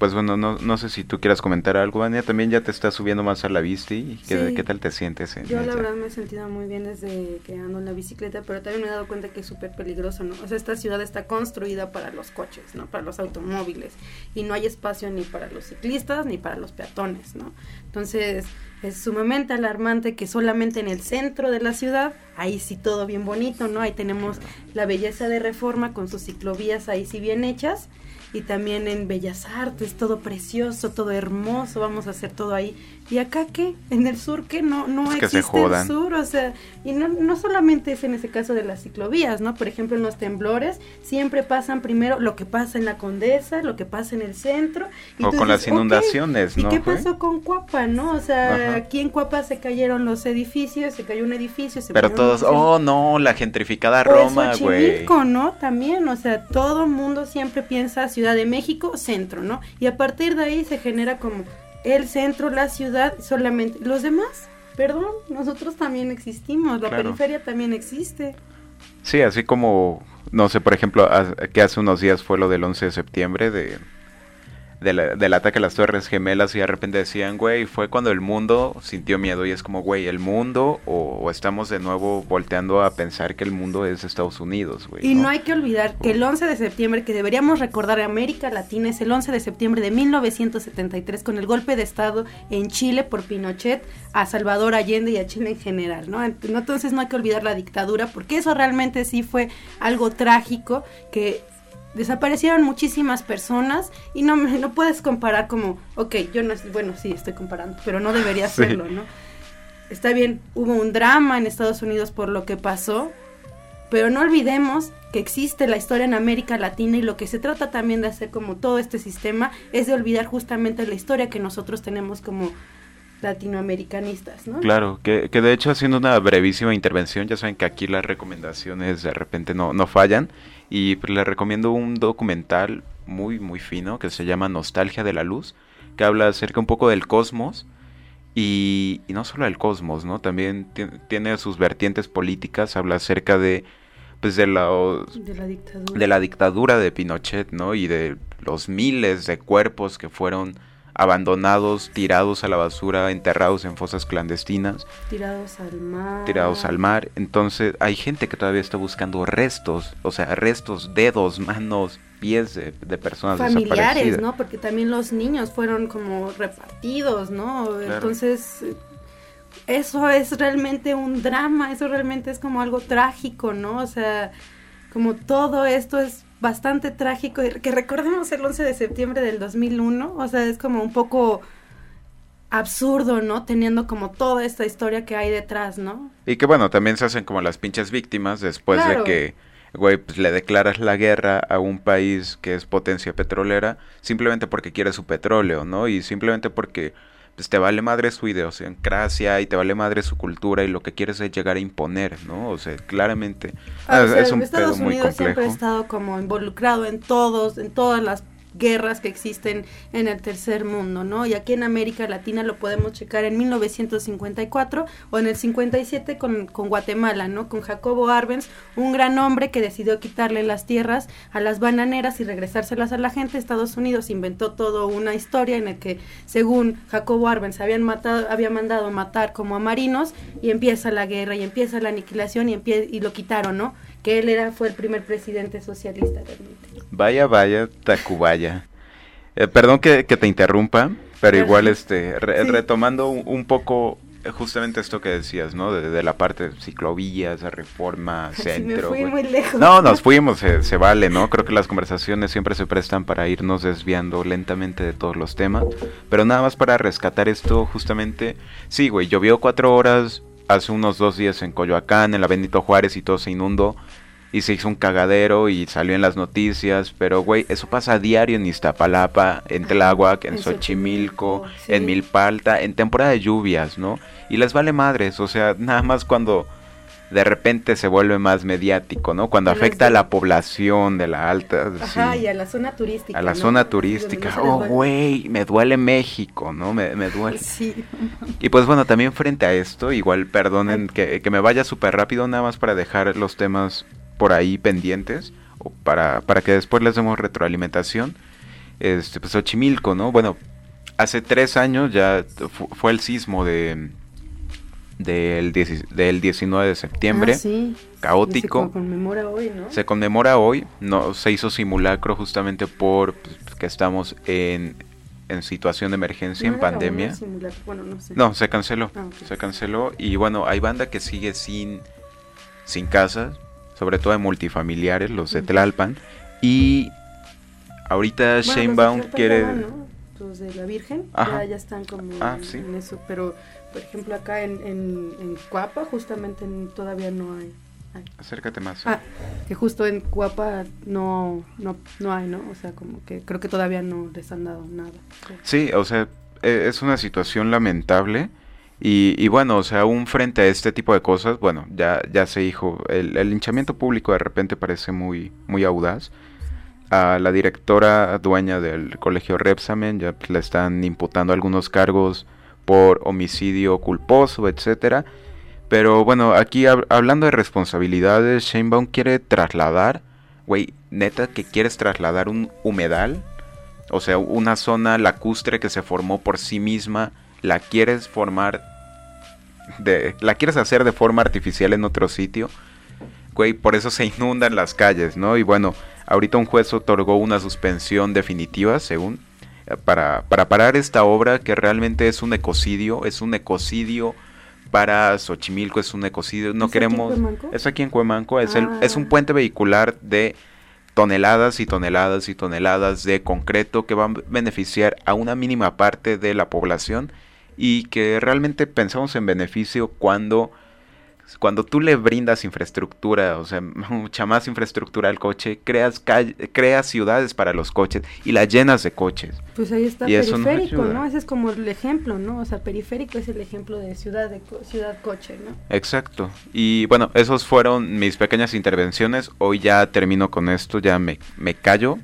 pues bueno, no, no sé si tú quieras comentar algo, Vania, también ya te estás subiendo más a la bici, ¿qué, sí. ¿qué tal te sientes? En yo ella? La verdad me he sentido muy bien desde que ando en la bicicleta, pero también me he dado cuenta que es súper peligroso, ¿no? O sea, esta ciudad está construida para los coches, ¿no? Para los automóviles, y no hay espacio ni para los ciclistas ni para los peatones, ¿no? Entonces es sumamente alarmante que solamente en el centro de la ciudad, ahí sí todo bien bonito, ¿no? Ahí tenemos la belleza de Reforma con sus ciclovías ahí sí bien hechas, y también en Bellas Artes, todo precioso, todo hermoso, vamos a hacer todo ahí. ¿Y acá qué? ¿En el sur qué? No, no pues existe el sur, o sea, y no, no solamente es en ese caso de las ciclovías, ¿no? Por ejemplo, en los temblores siempre pasan primero lo que pasa en la Condesa, lo que pasa en el centro. Y o con dices, las inundaciones, okay, ¿no? ¿Y qué pasó con Cuapa, no? O sea, ajá. Aquí en Cuapa se cayeron los edificios, se cayó un edificio. Se Pero todos, un... oh no, la gentrificada o Roma, güey. ¿No? También, o sea, todo mundo siempre piensa ciudad de México, centro, ¿no? Y a partir de ahí se genera como el centro, la ciudad, solamente los demás, perdón, nosotros también existimos, la claro. periferia también existe. Sí, así como, no sé, por ejemplo, a, que hace unos días fue lo del once de septiembre de, de la, del ataque a las Torres Gemelas, y de repente decían, güey, fue cuando el mundo sintió miedo. Y es como, güey, el mundo, o, o estamos de nuevo volteando a pensar que el mundo es Estados Unidos, güey. Y ¿no? no hay que olvidar que el once de septiembre, que deberíamos recordar en América Latina, es el once de septiembre de mil novecientos setenta y tres, con el golpe de Estado en Chile por Pinochet, a Salvador Allende y a Chile en general, ¿no? Entonces no hay que olvidar la dictadura, porque eso realmente sí fue algo trágico, que desaparecieron muchísimas personas, y no no puedes comparar como, ok, yo no, bueno, sí, estoy comparando, pero no debería hacerlo, sí. ¿no? Está bien, hubo un drama en Estados Unidos por lo que pasó, pero no olvidemos que existe la historia en América Latina, y lo que se trata también de hacer como todo este sistema es de olvidar justamente la historia que nosotros tenemos como latinoamericanistas, ¿no? Claro, que, que de hecho, haciendo una brevísima intervención, ya saben que aquí las recomendaciones de repente no, no fallan, y les recomiendo un documental muy muy fino que se llama Nostalgia de la Luz, que habla acerca un poco del cosmos, y, y no solo del cosmos, ¿no? También t- tiene sus vertientes políticas, habla acerca de pues de la, de la dictadura. de la dictadura de Pinochet, ¿no? Y de los miles de cuerpos que fueron abandonados, tirados a la basura, enterrados en fosas clandestinas, tirados al mar, tirados al mar. Entonces hay gente que todavía está buscando restos, o sea, restos, dedos, manos, pies de, de personas familiares, desaparecidas. Familiares, ¿no? Porque también los niños fueron como repartidos, ¿no? Claro. Entonces eso es realmente un drama, eso realmente es como algo trágico, ¿no? O sea, como todo esto es bastante trágico, que recordemos el once de septiembre del dos mil uno, o sea, es como un poco absurdo, ¿no? Teniendo como toda esta historia que hay detrás, ¿no? Y que bueno, también se hacen como las pinches víctimas después claro. de que, güey, pues le declaras la guerra a un país que es potencia petrolera simplemente porque quiere su petróleo, ¿no? Y simplemente porque pues te vale madre su idiosincrasia y te vale madre su cultura, y lo que quieres es llegar a imponer, ¿no? O sea, claramente ah, o sea, es un Estados pedo Unidos muy complejo. Siempre ha estado como involucrado en todos, en todas las guerras que existen en el tercer mundo, ¿no? Y aquí en América Latina lo podemos checar en mil novecientos cincuenta y cuatro o en el cincuenta y siete con, con Guatemala, ¿no? Con Jacobo Arbenz, un gran hombre que decidió quitarle las tierras a las bananeras y regresárselas a la gente. Estados Unidos inventó toda una historia en la que, según Jacobo Arbenz, habían matado, había mandado matar como a marinos, y empieza la guerra y empieza la aniquilación y, empie- y lo quitaron, ¿no? Que él era fue el primer presidente socialista realmente. Vaya, vaya, Tacubaya. Eh, perdón que, que te interrumpa, pero claro. igual este re, sí. retomando un, un poco justamente esto que decías, ¿no? De, de la parte de ciclovías, reforma, centro. Sí, me fui muy lejos. No, nos fuimos, se, se vale, ¿no? Creo que las conversaciones siempre se prestan para irnos desviando lentamente de todos los temas, pero nada más para rescatar esto justamente. Sí, güey, llovió cuatro horas hace unos dos días en Coyoacán, en la Benito Juárez, y todo se inundó y se hizo un cagadero y salió en las noticias, pero güey, eso pasa a diario en Iztapalapa, en Tláhuac, en, en Xochimilco, Xochimilco sí. en Milpalta, en temporada de lluvias, ¿no? Y les vale madres, o sea, nada más cuando de repente se vuelve más mediático, ¿no? Cuando a afecta de... a la población de la alta... Ajá, sí, y a la zona turística. A la ¿no? zona turística. No oh, güey, me duele México, ¿no? Me, me duele. Sí. Y pues bueno, también frente a esto, igual perdonen que, que me vaya súper rápido, nada más para dejar los temas por ahí pendientes, o para, para que después les demos retroalimentación. Este, pues Xochimilco, ¿no? Bueno, hace tres años ya fu- fue el sismo de... Del, dieci- del diecinueve de septiembre, ah, sí. caótico. Se conmemora hoy, ¿no? Se conmemora hoy, no, se hizo simulacro justamente por pues, que estamos en, en situación de emergencia, no en pandemia. Bueno, no, sé. no, se canceló, ah, okay. se canceló y bueno, hay banda que sigue sin, sin casas, sobre todo de multifamiliares, los de uh-huh. Tlalpan, y ahorita bueno, Sheinbaum quiere... Ya, ¿no? Los de la Virgen, ya, ya están como ah, en, sí. en eso, pero... Por ejemplo, acá en, en, en Cuapa, justamente en, todavía no hay, hay. Acércate más. Ah, que justo en Cuapa no, no, no hay, ¿no? O sea, como que creo que todavía no les han dado nada. Creo. Sí, o sea, es una situación lamentable. Y, y bueno, o sea, aún frente a este tipo de cosas, bueno, ya, ya se dijo, el, el linchamiento público de repente parece muy, muy audaz. A la directora dueña del colegio Repsamen ya le están imputando algunos cargos por homicidio culposo, etcétera. Pero bueno, aquí hab- hablando de responsabilidades, Sheinbaum quiere trasladar, güey, neta que quieres trasladar un humedal O sea, una zona lacustre que se formó por sí misma, la quieres formar de, la quieres hacer de forma artificial en otro sitio, güey, por eso se inundan las calles, ¿no? Y bueno, ahorita un juez otorgó una suspensión definitiva, según, para, para parar esta obra que realmente es un ecocidio, es un ecocidio para Xochimilco, es un ecocidio, no queremos... ¿Es aquí en Cuemanco? Es, ah. el, es un puente vehicular de toneladas y toneladas y toneladas de concreto que van a beneficiar a una mínima parte de la población y que realmente pensamos en beneficio cuando, cuando tú le brindas infraestructura, o sea, mucha más infraestructura al coche, creas calle, creas ciudades para los coches y las llenas de coches. Pues ahí está, y periférico, no, ¿no? Ese es como el ejemplo, ¿no? O sea, periférico es el ejemplo de ciudad, de co- ciudad coche, ¿no? Exacto. Y bueno, esos fueron mis pequeñas intervenciones. Hoy ya termino con esto, ya me, me callo.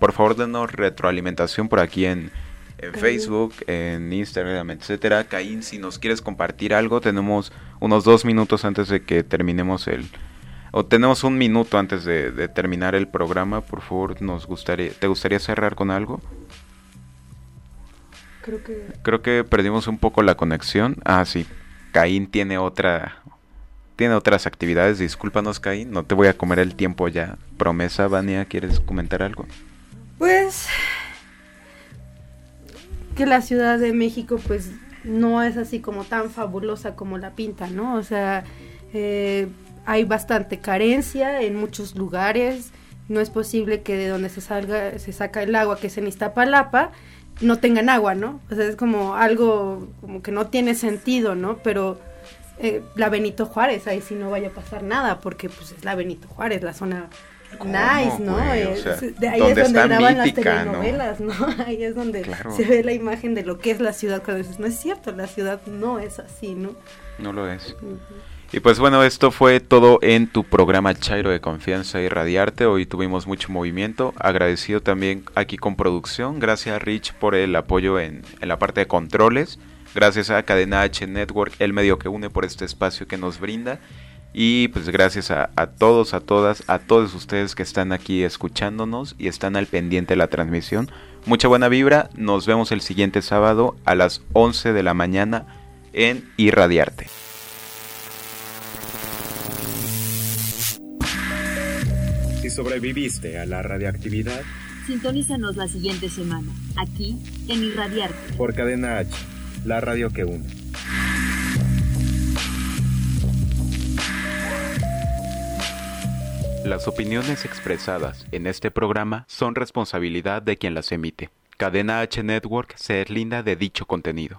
Por favor, denos retroalimentación por aquí en... en Caín. Facebook, en Instagram, etcétera. Caín, si nos quieres compartir algo, tenemos unos dos minutos antes de que terminemos el... O tenemos un minuto antes de, de terminar el programa. Por favor, nos gustaría... ¿Te gustaría cerrar con algo? Creo que... Creo que perdimos un poco la conexión. Ah, sí. Caín tiene otra... Tiene otras actividades. Discúlpanos, Caín. No te voy a comer el tiempo ya. Promesa, Vania, ¿quieres comentar algo? Pues... que la Ciudad de México pues no es así como tan fabulosa como la pinta, ¿no? O sea, eh, hay bastante carencia en muchos lugares, no es posible que de donde se salga, se saca el agua que es en Iztapalapa, no tengan agua, ¿no? O sea, es como algo como que no tiene sentido, ¿no? Pero eh, la Benito Juárez, ahí sí no vaya a pasar nada, porque pues es la Benito Juárez, la zona... nice, ¿no? Güey, o sea, de ahí es donde graban mítica, las telenovelas, ¿no? ¿no? Ahí es donde claro. se ve la imagen de lo que es la ciudad, cuando dices, no es cierto, la ciudad no es así, ¿no? No lo es. Uh-huh. Y pues bueno, esto fue todo en tu programa Chairo de Confianza y Irradiarte. Hoy tuvimos mucho movimiento, agradecido también aquí con producción, gracias a Rich por el apoyo en, en la parte de controles, gracias a Cadena H Network, el medio que une, por este espacio que nos brinda. Y pues gracias a, a todos, a todas, a todos ustedes que están aquí escuchándonos y están al pendiente de la transmisión. Mucha buena vibra, nos vemos el siguiente sábado a las once de la mañana en Irradiarte. Si sobreviviste a la radioactividad, sintonízanos la siguiente semana, aquí en Irradiarte. Por Cadena H, la radio que une. Las opiniones expresadas en este programa son responsabilidad de quien las emite. Cadena H Network se deslinda de dicho contenido.